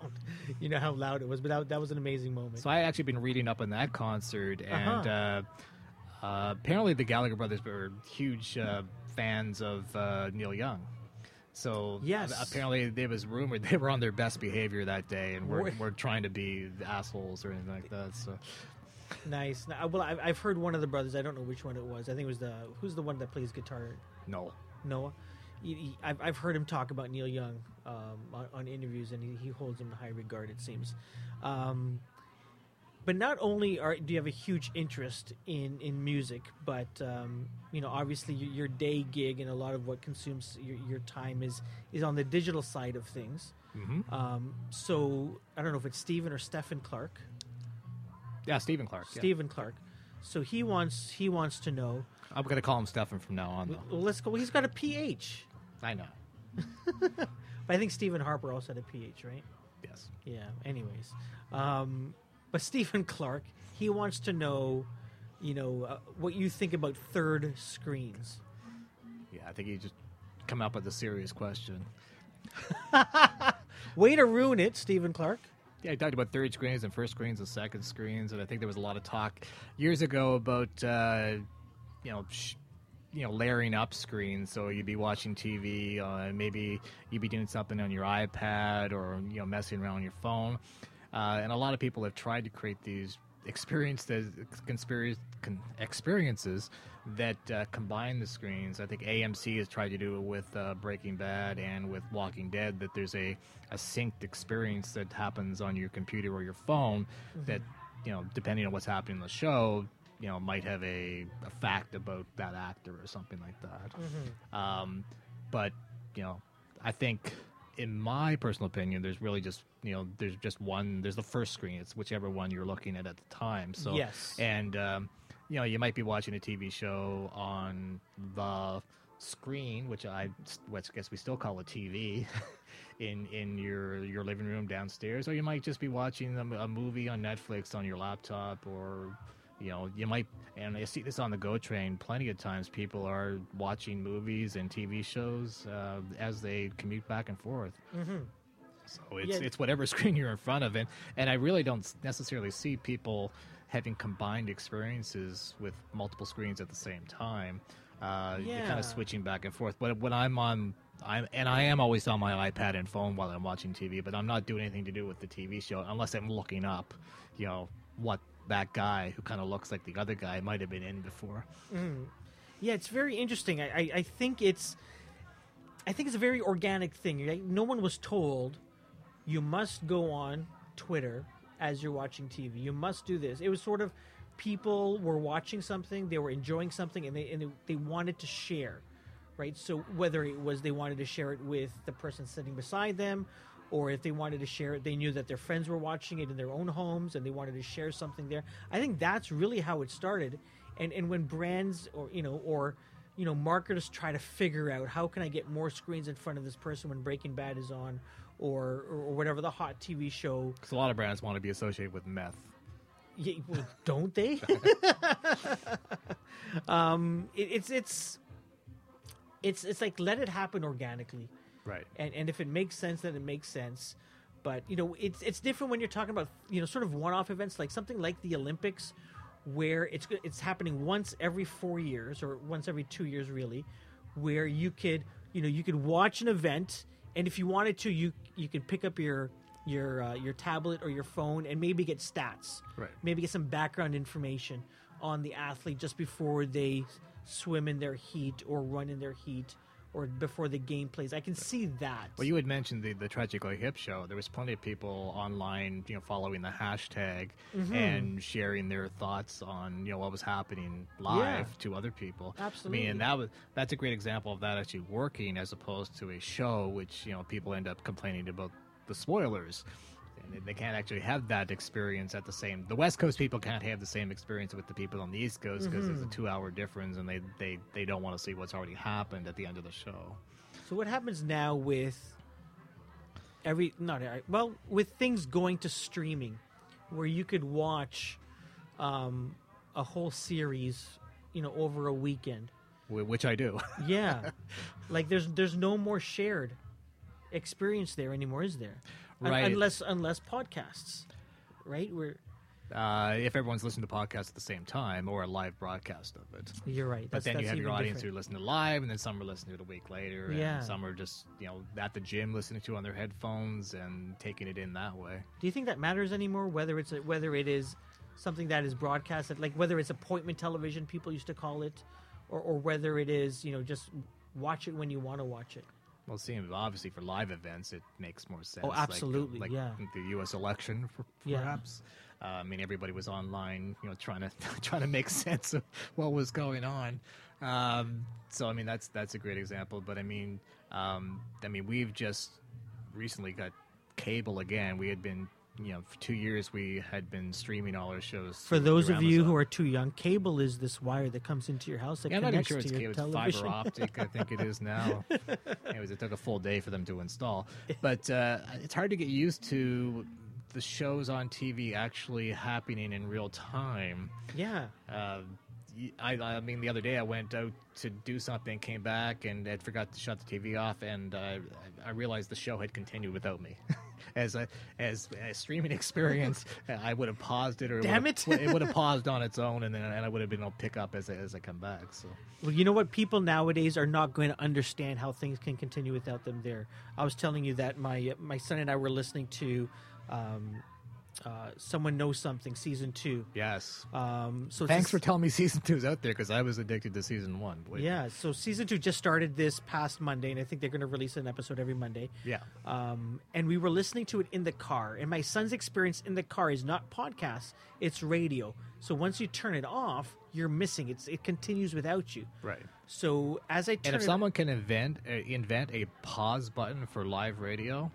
You know how loud it was, but that was an amazing moment. So I had actually been reading up on that concert, and apparently the Gallagher brothers were huge fans of Neil Young. So yes. Apparently it was rumored they were on their best behavior that day and weren't trying to be assholes or anything like that. So nice. Well, I've heard one of the brothers, I don't know which one it was. I think it was who's the one that plays guitar? Noah. Noah? I've heard him talk about Neil Young on interviews, and he holds him in high regard, it seems. But not only do you have a huge interest in music, but obviously your day gig and a lot of what consumes your time is on the digital side of things. Mm-hmm. So I don't know if it's Stephen or Stephen Clark. Yeah, Stephen Clark. Stephen Clark. So he wants to know. I'm gonna call him Stephen from now on, though. Well, let's go. Well, he's got a PH. I know. But I think Stephen Harper also had a PH, right? Yes. Yeah. Anyways, but Stephen Clark, he wants to know, what you think about third screens. Yeah, I think he just come up with a serious question. Way to ruin it, Stephen Clark. Yeah, he talked about third screens and first screens and second screens, and I think there was a lot of talk years ago about layering up screens. So you'd be watching TV, maybe you'd be doing something on your iPad or messing around on your phone. And a lot of people have tried to create these experiences that combine the screens. I think AMC has tried to do it with Breaking Bad and with Walking Dead, that there's a synced experience that happens on your computer or your phone that, depending on what's happening in the show, might have a fact about that actor or something like that. Mm-hmm. But I think, in my personal opinion, there's really just one. There's the first screen. It's whichever one you're looking at the time. So yes. And you might be watching a TV show on the screen, which I guess we still call a TV, in your living room downstairs, or you might just be watching a movie on Netflix on your laptop, or you might. And I see this on the GO train plenty of times. People are watching movies and TV shows as they commute back and forth. Mm-hmm. So it's whatever screen you're in front of. And I really don't necessarily see people having combined experiences with multiple screens at the same time. You're kind of switching back and forth. But when I am always on my iPad and phone while I'm watching TV, but I'm not doing anything to do with the TV show unless I'm looking up, what that guy who kind of looks like the other guy might have been in before. Mm. Yeah, it's very interesting. I think it's a very organic thing. Like, no one was told you must go on Twitter as you're watching TV. You must do this. It was sort of people were watching something, they were enjoying something, and they wanted to share, right? So whether it was they wanted to share it with the person sitting beside them, or if they wanted to share it, they knew that their friends were watching it in their own homes and they wanted to share something there. I think that's really how it started. And when brands or marketers try to figure out how can I get more screens in front of this person when Breaking Bad is on or whatever the hot TV show. Because a lot of brands want to be associated with meth. Yeah, well, don't they? It's like let it happen organically, right? And if it makes sense, then it makes sense. But you know, it's different when you're talking about, you know, sort of one-off events like something like the Olympics, where it's happening once every 4 years or once every 2 years, really, where you could watch an event, and if you wanted to, you could pick up your tablet or your phone and maybe get stats, right? Maybe get some background information on the athlete just before they swim in their heat or run in their heat, or before the game plays. I can see that. Well, you had mentioned the Tragically Hip show. There was plenty of people online, you know, following the hashtag and sharing their thoughts on, you know, what was happening live to other people. Absolutely. I mean, and that's a great example of that actually working, as opposed to a show which, you know, people end up complaining about the spoilers. And they can't actually have that experience at the same... The West Coast people can't have the same experience with the people on the East Coast because there's a 2-hour difference, and they don't want to see what's already happened at the end of the show. So what happens now with with things going to streaming, where you could watch a whole series, you know, over a weekend. Which I do. Yeah. Like there's no more shared experience there anymore, is there? Right. Unless podcasts, right? We're if everyone's listening to podcasts at the same time or a live broadcast of it. You're right. But then you have your audience who listen to live, and then some are listening to it a week later, and some are just, you know, at the gym listening to it on their headphones and taking it in that way. Do you think that matters anymore? Whether it is something that is broadcasted, like whether it's appointment television, people used to call it, or whether it is, you know, just watch it when you want to watch it. Well, seeing obviously for live events, it makes more sense. Oh, absolutely, like the U.S. election, perhaps. Yeah. I mean, everybody was online, you know, trying to make sense of what was going on. So, I mean, that's a great example. But I mean, we've just recently got cable again. We had been, you know, for 2 years we had been streaming all our shows. For those of you who are too young, cable is this wire that comes into your house that connects to your television. I'm not sure it's cable. It's fiber optic, I think it is now. Anyways, it took a full day for them to install. But it's hard to get used to the shows on TV actually happening in real time. Yeah. I mean, the other day I went out to do something, came back, and I forgot to shut the TV off, and I realized the show had continued without me. As a streaming experience, I would have paused it, or it would have paused on its own, and I would have been able to pick up as I come back. So, well, you know what? People nowadays are not going to understand how things can continue without them there. I was telling you that my son and I were listening to Someone Knows Something, Season 2. Yes. So thanks for telling me Season 2 is out there, because I was addicted to Season 1. Yeah, so Season 2 just started this past Monday, and I think they're going to release an episode every Monday. Yeah. And we were listening to it in the car, and my son's experience in the car is not podcasts, it's radio. So once you turn it off, you're missing it. It continues without you. Right. So as I turn... And if someone can invent a pause button for live radio...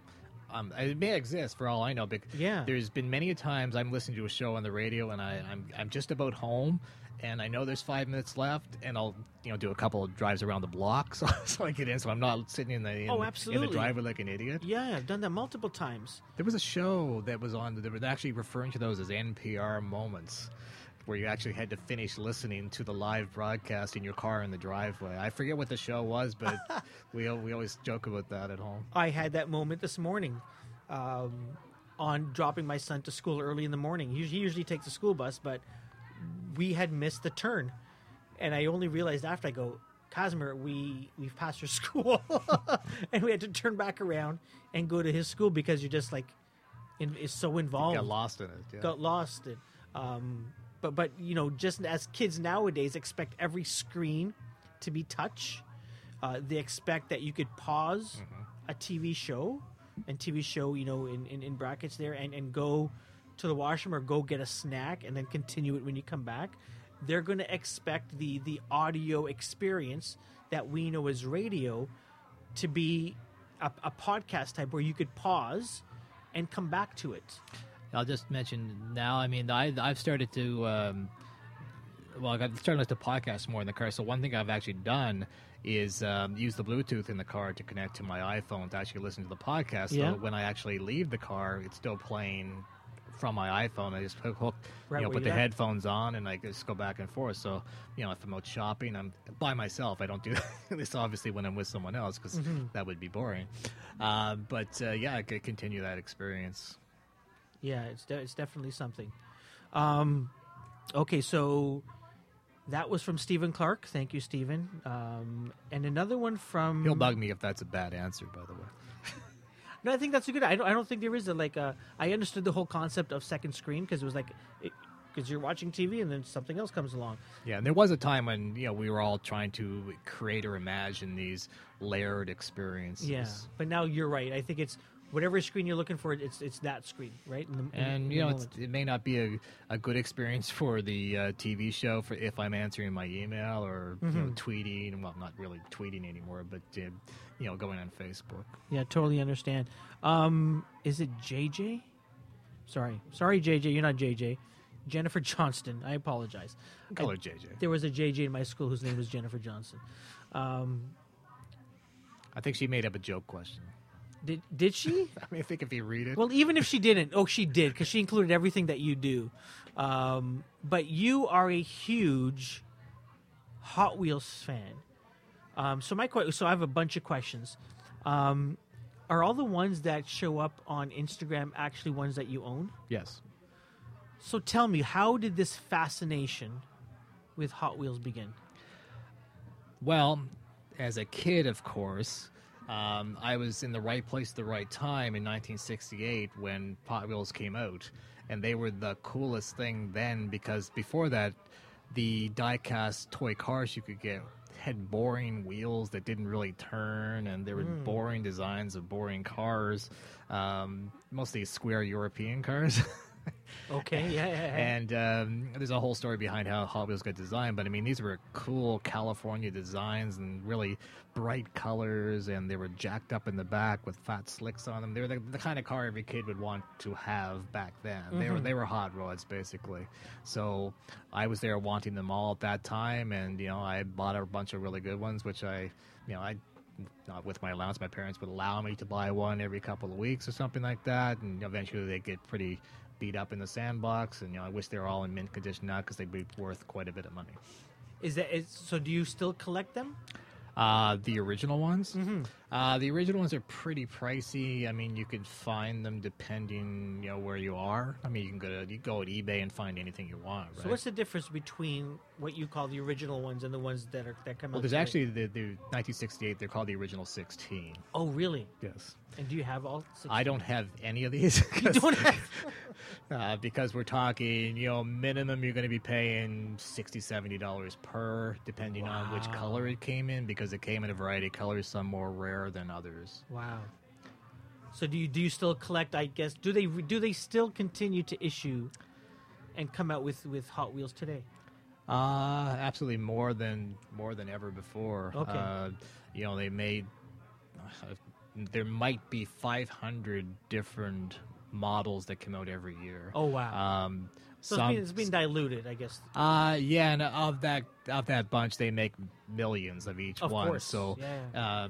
It may exist for all I know, but there's been many times I'm listening to a show on the radio and I'm just about home, and I know there's 5 minutes left, and I'll, you know, do a couple of drives around the block so I get in, so I'm not sitting in the driveway like an idiot. Yeah, I've done that multiple times. There was a show that was on, they were actually referring to those as NPR moments, where you actually had to finish listening to the live broadcast in your car in the driveway. I forget what the show was, but we always joke about that at home. I had that moment this morning on dropping my son to school early in the morning. He usually takes a school bus, but we had missed the turn. And I only realized after, I go, Cosmer, we've passed your school. And we had to turn back around and go to his school because you're just like, is so involved. You got lost in it. Yeah. Got lost in it. But you know, just as kids nowadays expect every screen to be touch, they expect that you could pause a TV show, you know, in brackets there, and go to the washroom or go get a snack and then continue it when you come back. They're going to expect the audio experience that we know as radio to be a podcast type where you could pause and come back to it. I'll just mention now, I mean, I've started to, I'm starting to podcast more in the car. So one thing I've actually done is use the Bluetooth in the car to connect to my iPhone to actually listen to the podcast. Yeah. So when I actually leave the car, it's still playing from my iPhone. I just hook, you know, put the headphones on, and I just go back and forth. So, you know, if I'm out shopping, I'm by myself. I don't do this, obviously, when I'm with someone else, because that would be boring. But yeah, I could continue that experience. Yeah, it's definitely something. Okay, so that was from Stephen Clark. Thank you, Stephen. And another one from... He'll bug me if that's a bad answer, by the way. No, I think that's a good... I don't think there is a, like... I understood the whole concept of second screen because it was like... Because you're watching TV and then something else comes along. Yeah, and there was a time when, you know, we were all trying to create or imagine these layered experiences. Yeah, but now you're right. I think it's... Whatever screen you're looking for, it's that screen, right? And you know, it may not be a good experience for the TV show for if I'm answering my email or you know, tweeting. Well, not really tweeting anymore, but you know, going on Facebook. Yeah, totally understand. Is it JJ? Sorry, JJ. You're not JJ. Jennifer Johnston. I apologize. Call her JJ. There was a JJ in my school whose name was Jennifer Johnston. I think she made up a joke question. Did she? I mean, I think if you read it. Well, even if she didn't. Oh, she did, because she included everything that you do. But you are a huge Hot Wheels fan. So I have a bunch of questions. Are all the ones that show up on Instagram actually ones that you own? Yes. So tell me, how did this fascination with Hot Wheels begin? Well, as a kid, of course... I was in the right place at the right time in 1968 when Hot Wheels came out, and they were the coolest thing then, because before that, the die-cast toy cars you could get had boring wheels that didn't really turn, and there were boring designs of boring cars, mostly square European cars. Okay, yeah. And there's a whole story behind how Hot Wheels got designed, but I mean, these were cool California designs and really bright colors, and they were jacked up in the back with fat slicks on them. They were the kind of car every kid would want to have back then. They were hot rods, basically. So I was there wanting them all at that time, and you know, I bought a bunch of really good ones, which I not with my allowance. My parents would allow me to buy one every couple of weeks or something like that, and eventually they get pretty beat up in the sandbox, and you know, I wish they were all in mint condition now because they'd be worth quite a bit of money. So do you still collect them? The original ones? Mm-hmm. The original ones are pretty pricey. I mean, you could find them depending, you know, where you are. I mean, you can go at eBay and find anything you want, right? So what's the difference between what you call the original ones and the ones that come out? Well, there's actually the 1968, they're called the original 16. Oh, really? Yes. And do you have all 16? I don't have any of these. You don't have? Because we're talking, you know, minimum you're going to be paying $60, $70 per, depending on which color it came in, because it came in a variety of colors, some more rare than others. Wow. So do you still collect, I guess, do they still continue to issue and come out with Hot Wheels today? Absolutely, more than ever before. Okay. You know, they made, there might be 500 different models that come out every year. Oh, wow. So it's been diluted, I guess. Yeah, and of that bunch, they make millions of each one. Of course. So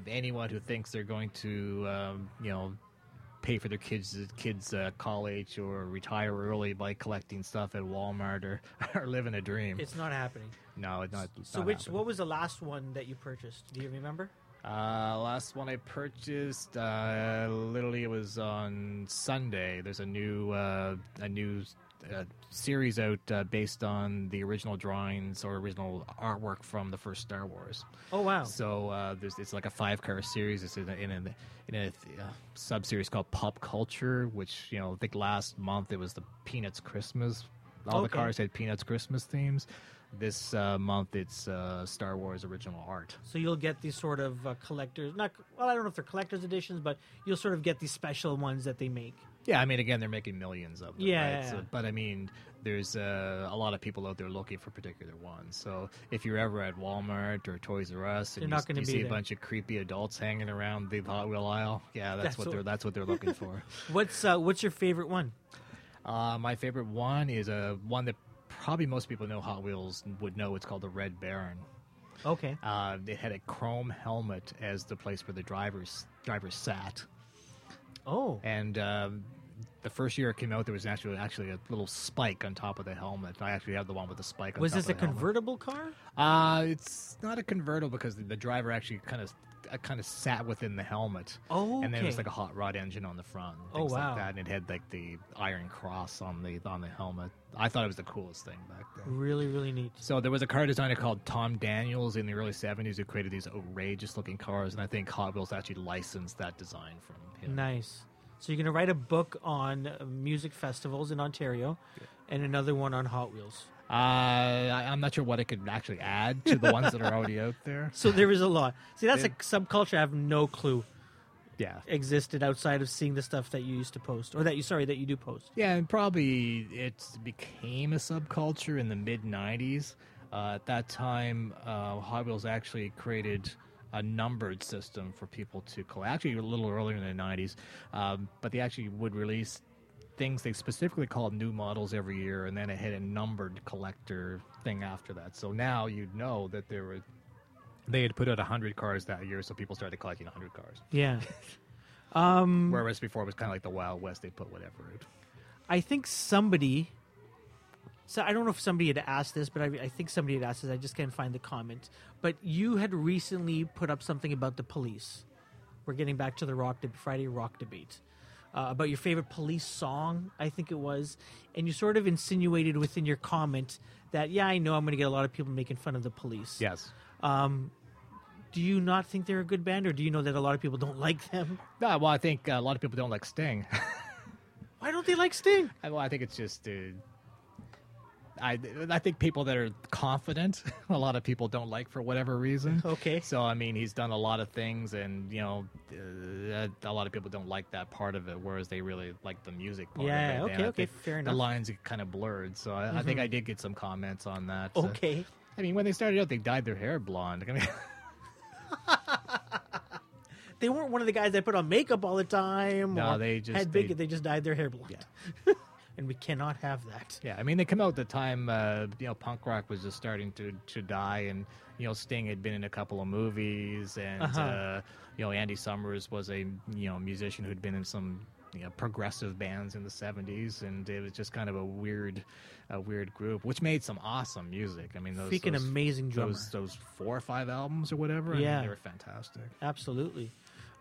anyone who thinks they're going to, you know, pay for their kids' college or retire early by collecting stuff at Walmart or living a dream. It's not happening. No, it's not. So what was the last one that you purchased? Do you remember? Last one I purchased, literally it was on Sunday. There's a new series out based on the original drawings or original artwork from the first Star Wars. Oh, wow. So it's like a 5-car series. It's in a sub-series called Pop Culture, which, you know, I think last month it was the Peanuts Christmas. All the cars had Peanuts Christmas themes. This month, it's Star Wars original art. So you'll get these sort of collectors. I don't know if they're collector's editions, but you'll sort of get these special ones that they make. Yeah, I mean, again, they're making millions of them. Yeah. Right? So, but I mean, there's a lot of people out there looking for particular ones. So if you're ever at Walmart or Toys R Us and you see a bunch of creepy adults hanging around the Hot Wheel aisle, yeah, that's what they're looking for. What's your favorite one? My favorite one is one that probably most people know Hot Wheels would know. It's called the Red Baron. Okay. It had a chrome helmet as the place where the driver sat. Oh. And the first year it came out, there was actually a little spike on top of the helmet. I actually have the one with the spike on top of the helmet. Was this a convertible car? It's not a convertible because the driver actually kind of sat within the helmet. Oh, okay. And then it was like a hot rod engine on the front. Oh, wow. Like that. And it had like the Iron Cross on the helmet. I thought it was the coolest thing back then. Really, really neat. So there was a car designer called Tom Daniels in the early 70s who created these outrageous looking cars, and I think Hot Wheels actually licensed that design from him. Nice. So you're going to write a book on music festivals in Ontario, and another one on Hot Wheels. I'm not sure what it could actually add to the ones that are already out there. So there is a lot. See, that's a subculture I have no clue existed outside of seeing the stuff that you used to post, or that you do post. Yeah, and probably it became a subculture in the mid-'90s. At that time, Hot Wheels actually created a numbered system for people to collect. Actually, a little earlier in the 90s, but they actually would release things they specifically called new models every year, and then it had a numbered collector thing after that. So now you'd know that they had put out 100 cars that year, so people started collecting 100 cars. Yeah. Whereas before it was kind of like the Wild West, they put whatever. I think somebody... So I don't know if somebody had asked this, but I think somebody had asked this. I just can't find the comment. But you had recently put up something about the police. We're getting back to the Friday rock debate. About your favorite police song, I think it was. And you sort of insinuated within your comment that, I know I'm going to get a lot of people making fun of the police. Yes. Do you not think they're a good band, or do you know that a lot of people don't like them? No, well, I think a lot of people don't like Sting. Why don't they like Sting? Well, I think it's just... I think people that are confident, a lot of people don't like for whatever reason. Okay. So, I mean, he's done a lot of things, and, you know, a lot of people don't like that part of it, whereas they really like the music part of it. Yeah, okay, fair enough. The lines are kind of blurred, so I think I did get some comments on that. Okay. I mean, when they started out, they dyed their hair blonde. I mean... They weren't one of the guys that put on makeup all the time. No, they just dyed their hair blonde. Yeah. And we cannot have that. Yeah, I mean, they come out at the time, punk rock was just starting to die, and, Sting had been in a couple of movies, and, Andy Summers was a, musician who'd been in some, progressive bands in the 70s, and it was just kind of a weird group, which made some awesome music. I mean, those amazing drummers. Those 4 or 5 albums or whatever, I mean, they were fantastic. Absolutely.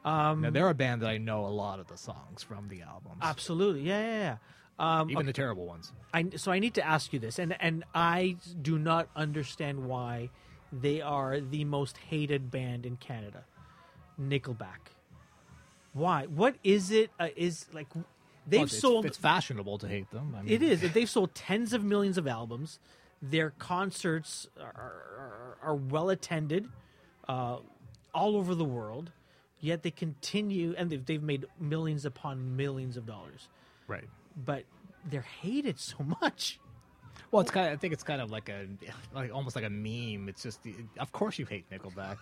Now, they're a band that I know a lot of the songs from the albums. Absolutely, yeah. Even the terrible ones. So I need to ask you this, and I do not understand why they are the most hated band in Canada, Nickelback. Why? What is it? It's fashionable to hate them. I mean. It is. They've sold tens of millions of albums. Their concerts are well attended, all over the world. Yet they continue, and they've made millions upon millions of dollars. Right. But they're hated so much. Well, I think it's kind of like almost like a meme. It's just, of course you hate Nickelback.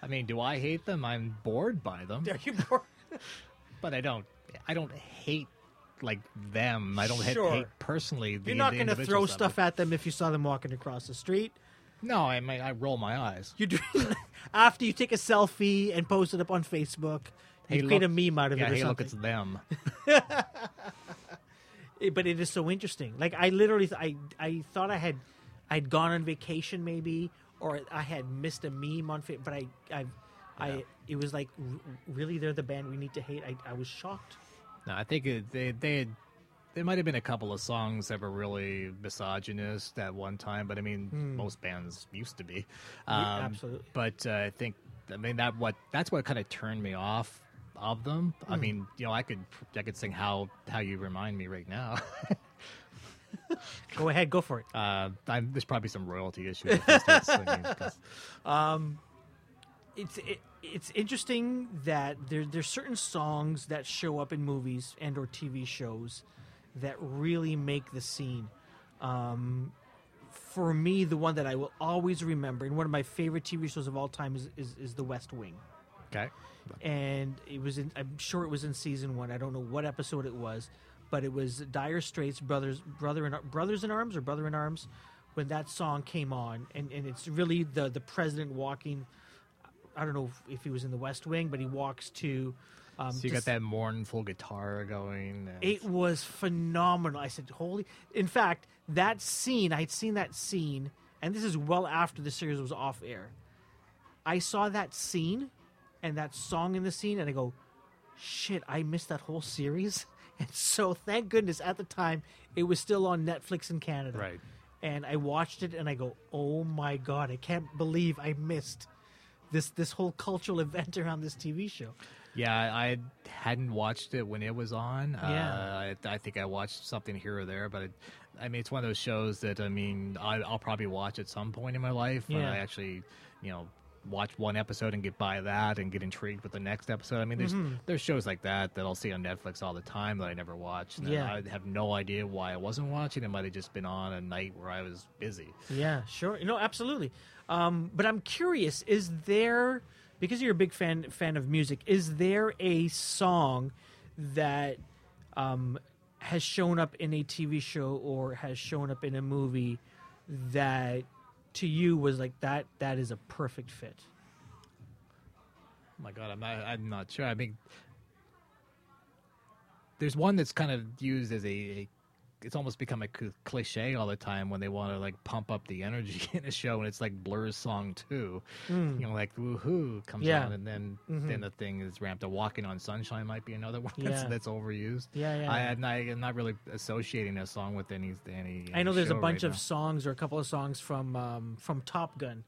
I mean, do I hate them? I'm bored by them. Are you bored? But I don't hate like them. I don't hate personally. You're not going to throw stuff at them if you saw them walking across the street. No, I mean, I roll my eyes. You do after you take a selfie and post it up on Facebook. You create a meme out of it or something. Look, it's them. But it is so interesting. Like, I literally, I thought I'd gone on vacation maybe, or I had missed a meme on Facebook, but it was like, really, they're the band we need to hate? I was shocked. No, I think there might have been a couple of songs that were really misogynist at one time, but I mean, most bands used to be. Absolutely. But I think, that's what kind of turned me off of them. I mean, I could sing How You Remind Me right now. Go ahead, go for it. There's probably some royalty issue if I start singing. It's interesting that there's certain songs that show up in movies and or TV shows that really make the scene. For me, the one that I will always remember, and one of my favorite TV shows of all time, is The West Wing. Okay. And I'm sure it was in season 1. I don't know what episode it was, but it was Dire Straits' Brother in Arms, when that song came on. And it's really the president walking, I don't know if he was in The West Wing, but he walks to So you got that mournful guitar going. And... It was phenomenal. I said, holy... In fact, that scene, I had seen that scene, and this is well after the series was off air. I saw that scene and that song in the scene, and I go, shit, I missed that whole series. And so, thank goodness, at the time, it was still on Netflix in Canada. Right. And I watched it, and I go, oh, my God, I can't believe I missed this whole cultural event around this TV show. Yeah, I hadn't watched it when it was on. Yeah. I think I watched something here or there, but it's one of those shows that, I mean, I'll probably watch at some point in my life. Yeah. I actually, watch one episode and get by that and get intrigued with the next episode. I mean, there's shows like that I'll see on Netflix all the time that I never watch. Yeah. I have no idea why I wasn't watching. It might have just been on a night where I was busy. Yeah, sure. No, absolutely. But I'm curious, is there, because you're a big fan of music, is there a song that has shown up in a TV show or has shown up in a movie that... to you was like that is a perfect fit? Oh my God, I'm not sure. I mean, there's one that's kind of used as a it's almost become a cliche all the time when they want to like pump up the energy in a show, and it's like Blur's song 2. Like Woohoo comes on, and then the thing is ramped up. Walking on Sunshine might be another one that's overused. I'm not really associating a song with any I know there's a bunch of songs or a couple of songs from Top Gun.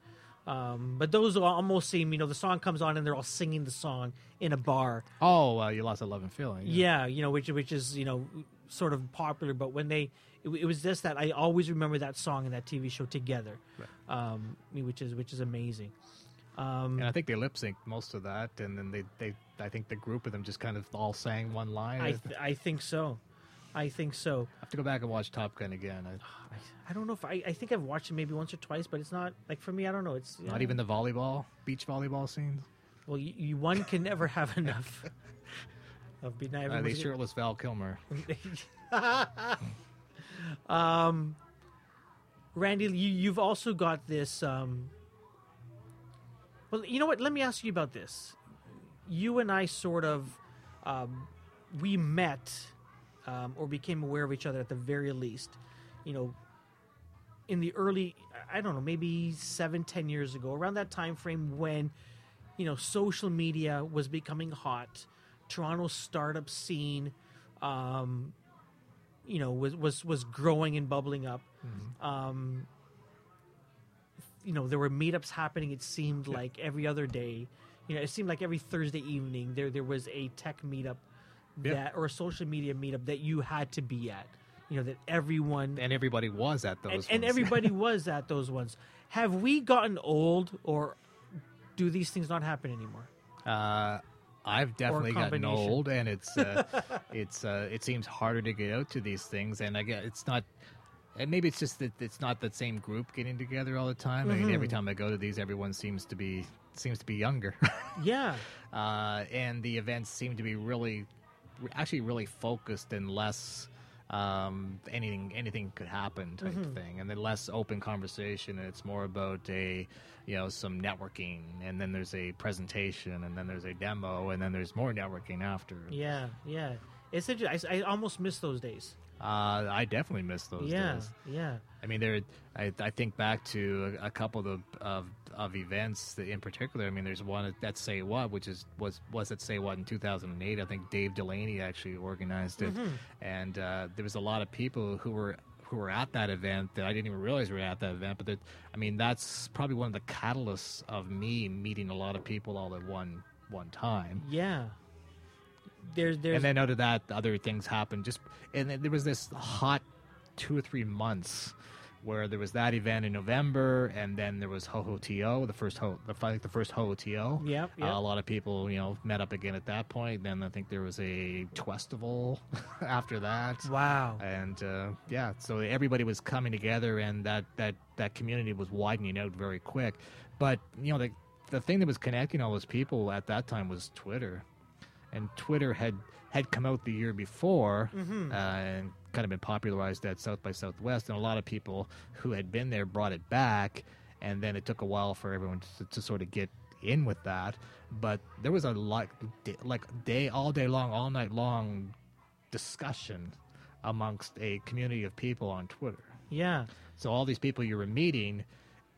But those almost seem, the song comes on and they're all singing the song in a bar. Oh, You Lost That Love and Feeling. Yeah, which is, sort of popular, but when it was just that I always remember that song and that TV show together, right. Which is amazing. And I think they lip synced most of that, and then I think the group of them just kind of all sang one line. I think so. I have to go back and watch Top Gun again. I don't know if I think I've watched it maybe once or twice, but it's not like for me. I don't know. It's not even the beach volleyball scenes. Well, you one can never have enough. Of the shirtless Val Kilmer. Randy, you've also got this... Well, you know what? Let me ask you about this. You and I sort of... we met or became aware of each other at the very least. In the early... I don't know, maybe 7-10 years ago. Around that time frame when, social media was becoming hot... Toronto startup scene, was growing and bubbling up. Mm-hmm. There were meetups happening. It seemed like every other day. It seemed like every Thursday evening there was a tech meetup or a social media meetup that you had to be at. That everyone and everybody was at those. And everybody was at those ones. Have we gotten old, or do these things not happen anymore? I've definitely gotten old, and it seems harder to get out to these things, and I guess it's not. And maybe it's just that it's not the same group getting together all the time. Mm-hmm. I mean, every time I go to these, everyone seems to be younger. Yeah, and the events seem to be really focused and less. Anything could happen type thing, and then less open conversation. And it's more about some networking, and then there's a presentation, and then there's a demo, and then there's more networking after. Yeah. It's I almost miss those days. I definitely miss those days. Yeah. I mean, I think back to a couple of events in particular. I mean, there's one at Say What, which was at Say What in 2008. I think Dave Delaney actually organized it, and there was a lot of people who were at that event that I didn't even realize were at that event. But that's probably one of the catalysts of me meeting a lot of people all at one time. Yeah. There's... And then out of that, other things happened. And then there was this hot 2 or 3 months where there was that event in November, and then there was HoHoTO, the first HoHoTO. Yep. A lot of people, met up again at that point. Then I think there was a Twestival after that. Wow. And so everybody was coming together, and that community was widening out very quick. But the thing that was connecting all those people at that time was Twitter. And Twitter had come out the year before and kind of been popularized at South by Southwest. And a lot of people who had been there brought it back. And then it took a while for everyone to sort of get in with that, but there was a lot, like day, all day long, all night long discussion amongst a community of people on Twitter. Yeah. So all these people you were meeting,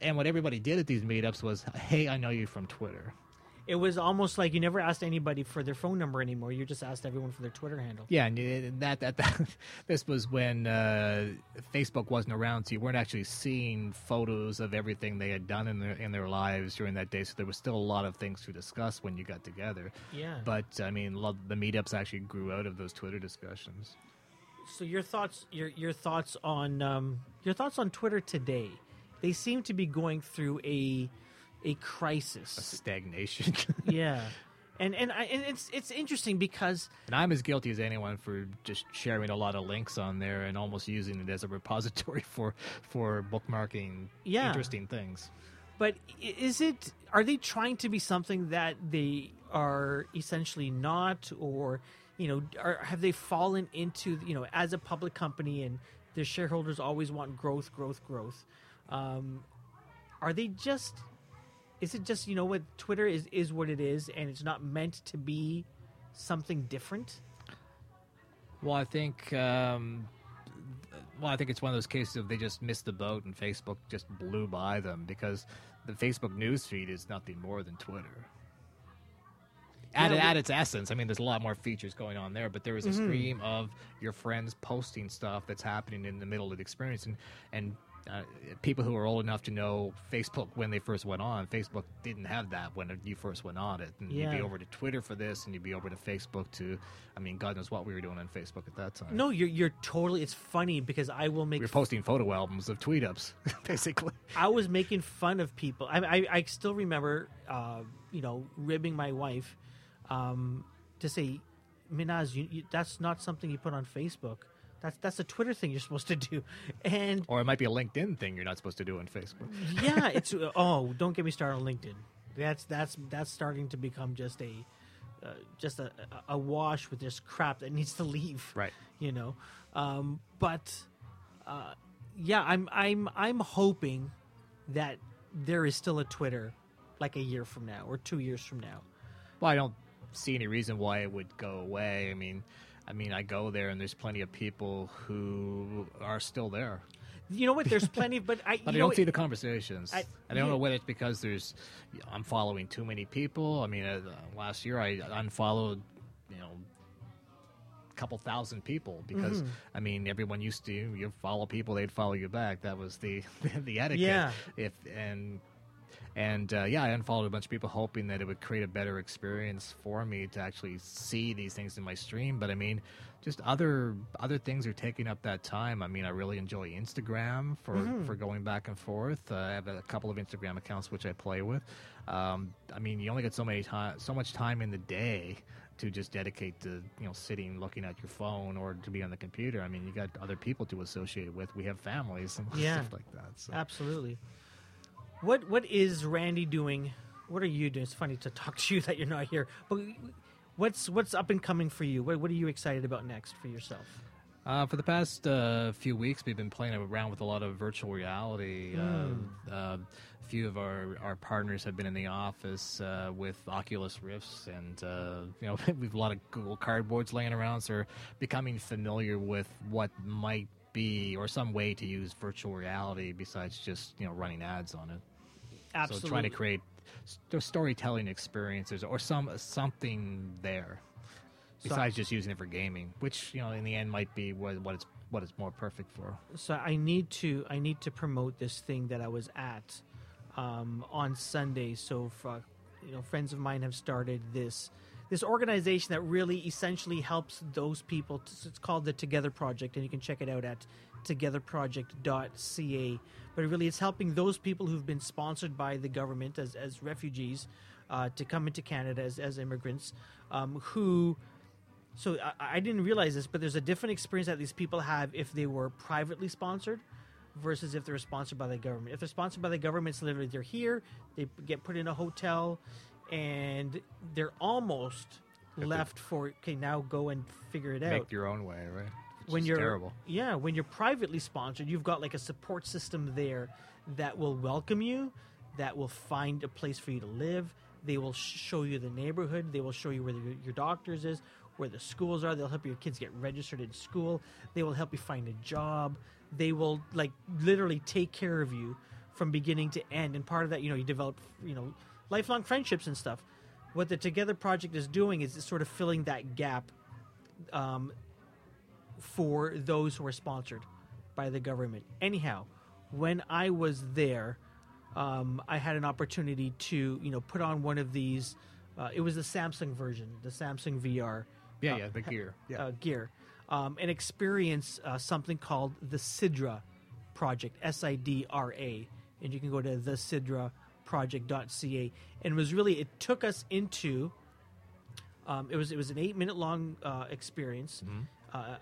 and what everybody did at these meetups was, hey, I know you from Twitter. It was almost like you never asked anybody for their phone number anymore. You just asked everyone for their Twitter handle. Yeah, and that this was when Facebook wasn't around, so you weren't actually seeing photos of everything they had done in their lives during that day. So there was still a lot of things to discuss when you got together. Yeah. But I mean, the meetups actually grew out of those Twitter discussions. So your thoughts on Twitter today? They seem to be going through a crisis, a stagnation. Yeah, and it's interesting because, and I'm as guilty as anyone for just sharing a lot of links on there and almost using it as a repository for bookmarking interesting things. But are they trying to be something that they are essentially not, or have they fallen into as a public company and their shareholders always want growth? Are they just? Is it just, what Twitter is what it is, and it's not meant to be something different? Well, I think it's one of those cases of they just missed the boat and Facebook just blew by them, because the Facebook newsfeed is nothing more than Twitter. At its essence, I mean, there's a lot more features going on there, but there is a stream of your friends posting stuff that's happening in the middle of the experience, and people who are old enough to know Facebook when they first went on, Facebook didn't have that when you first went on it. And you'd be over to Twitter for this, and you'd be over to Facebook to, I mean, God knows what we were doing on Facebook at that time. No, you're totally, it's funny because I will make... We were posting photo albums of tweet-ups, basically. I was making fun of people. I still remember, ribbing my wife to say, Minaz, that's not something you put on Facebook. That's a Twitter thing you're supposed to do, or it might be a LinkedIn thing you're not supposed to do on Facebook. Yeah, it's don't get me started on LinkedIn. That's starting to become just a wash with this crap that needs to leave. Right. I'm hoping that there is still a Twitter, like a year from now or 2 years from now. Well, I don't see any reason why it would go away. I mean, I go there and there's plenty of people who are still there. You know what? There's plenty, but I... but I don't see the conversations. I don't know whether it's because I'm following too many people. I mean, last year I unfollowed, a couple thousand people because, I mean, everyone used to, you follow people, they'd follow you back. That was the etiquette. Yeah. I unfollowed a bunch of people hoping that it would create a better experience for me to actually see these things in my stream. But, I mean, just other things are taking up that time. I mean, I really enjoy Instagram for going back and forth. I have a couple of Instagram accounts which I play with. I mean, you only get so much time in the day to just dedicate to, sitting, looking at your phone or to be on the computer. I mean, you got other people to associate with. We have families and stuff like that. So. Absolutely. What is Randy doing? What are you doing? It's funny to talk to you that you're not here. But what's up and coming for you? What are you excited about next for yourself? For the past few weeks, we've been playing around with a lot of virtual reality. A few of our partners have been in the office with Oculus Rifts, and we've a lot of Google Cardboards laying around, so we're becoming familiar with what might be or some way to use virtual reality besides just running ads on it. Absolutely. So trying to create storytelling experiences or something there besides just using it for gaming, which in the end might be what it's more perfect for. So I need to promote this thing that I was at on Sunday. So friends of mine have started this organization that really essentially helps those people. It's called the Together Project, and you can check it out at togetherproject.ca. But really, it's helping those people who've been sponsored by the government as refugees to come into Canada as immigrants. I didn't realize this, but there's a different experience that these people have if they were privately sponsored versus if they're sponsored by the government. If they're sponsored by the government, it's literally they're here, they get put in a hotel, and they're almost left for, okay, now go and figure it out. Make your own way, right? It's terrible. Yeah, when you're privately sponsored, you've got like a support system there that will welcome you, that will find a place for you to live, They will show you the neighborhood. They will show you where your doctor's is, where the schools are. They'll help your kids get registered in school. They will help you find a job. They will, like, literally take care of you from beginning to end. And part of that, you know, you develop, you know, lifelong friendships and stuff. What the Together Project is doing is it's sort of filling that gap for those who are sponsored by the government. Anyhow, when I was there, I had an opportunity to, you know, put on one of these. It was the Samsung version, the Samsung VR. The Gear. Gear. And experience something called the Sidra Project, SIDRA. And you can go to thesidra.project.ca. And it took us into, it was an 8-minute long experience,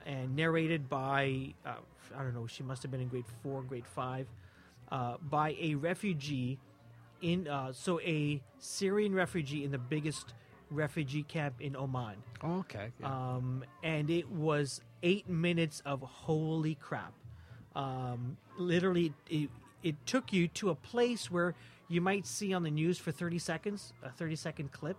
and narrated by, I don't know, she must have been in grade 4, grade 5, by a refugee a Syrian refugee in the biggest refugee camp in Oman. Oh, okay. Yeah. And it was 8 minutes of holy crap. Literally, it took you to a place where you might see on the news for 30 seconds, a 30-second clip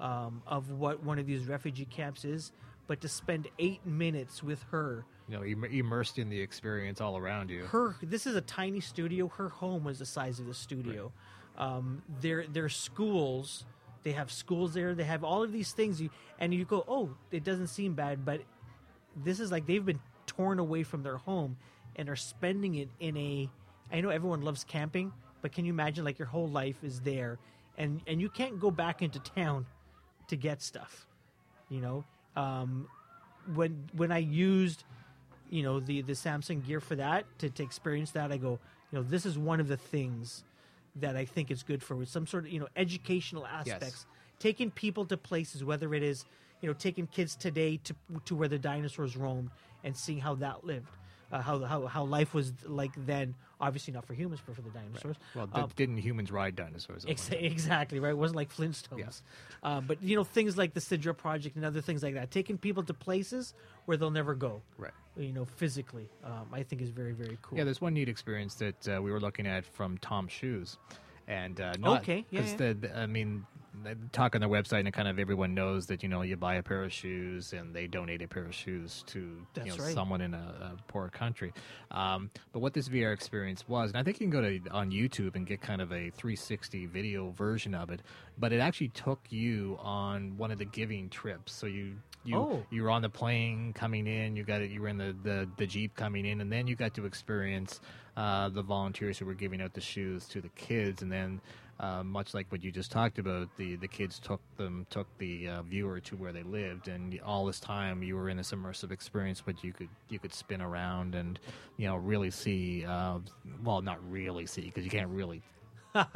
of what one of these refugee camps is, but to spend 8 minutes with her. You know, immersed in the experience all around you. This is a tiny studio. Her home was the size of the studio. Right. Their schools, they have schools there. They have all of these things. And you go, oh, it doesn't seem bad, but this is like they've been torn away from their home and are spending it in a... I know everyone loves camping, but can you imagine like your whole life is there and you can't go back into town to get stuff, you know? When I used, you know, the Samsung Gear for that, to experience that, I go, you know, this is one of the things that I think is good for some sort of, you know, educational aspects. Yes. Taking people to places, whether it is, you know, taking kids today to where the dinosaurs roamed and seeing how that lived, how life was like then. Obviously not for humans, but for the dinosaurs. Right. Well, didn't humans ride dinosaurs? Exactly, right? It wasn't like Flintstones. Yeah. But, you know, things like the Sidra Project and other things like that, taking people to places where they'll never go. Right. You know, physically, I think is very, very cool. Yeah, there's one neat experience that we were looking at from Tom Shoes. And talk on their website, and kind of everyone knows that, you know, you buy a pair of shoes and they donate a pair of shoes to someone in a poor country. But what this VR experience was, and I think you can go on YouTube and get kind of a 360 video version of it, but it actually took you on one of the giving trips. So you were on the plane coming in, you were in the Jeep coming in, and then you got to experience the volunteers who were giving out the shoes to the kids, and then much like what you just talked about, the kids took the viewer to where they lived, and all this time you were in this immersive experience, but you could spin around and, you know, really see, not really see, because you can't really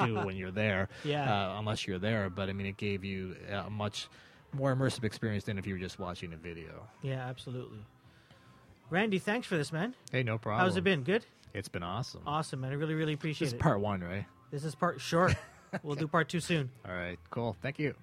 do it when you're there, unless you're there. But I mean, it gave you a much more immersive experience than if you were just watching a video. Yeah, absolutely. Randy, thanks for this, man. Hey, no problem. How's it been? Good. It's been awesome. Awesome, man. I really, really appreciate it. This is part one, right? This is part. Sure. We'll do part 2 soon. All right. Cool. Thank you.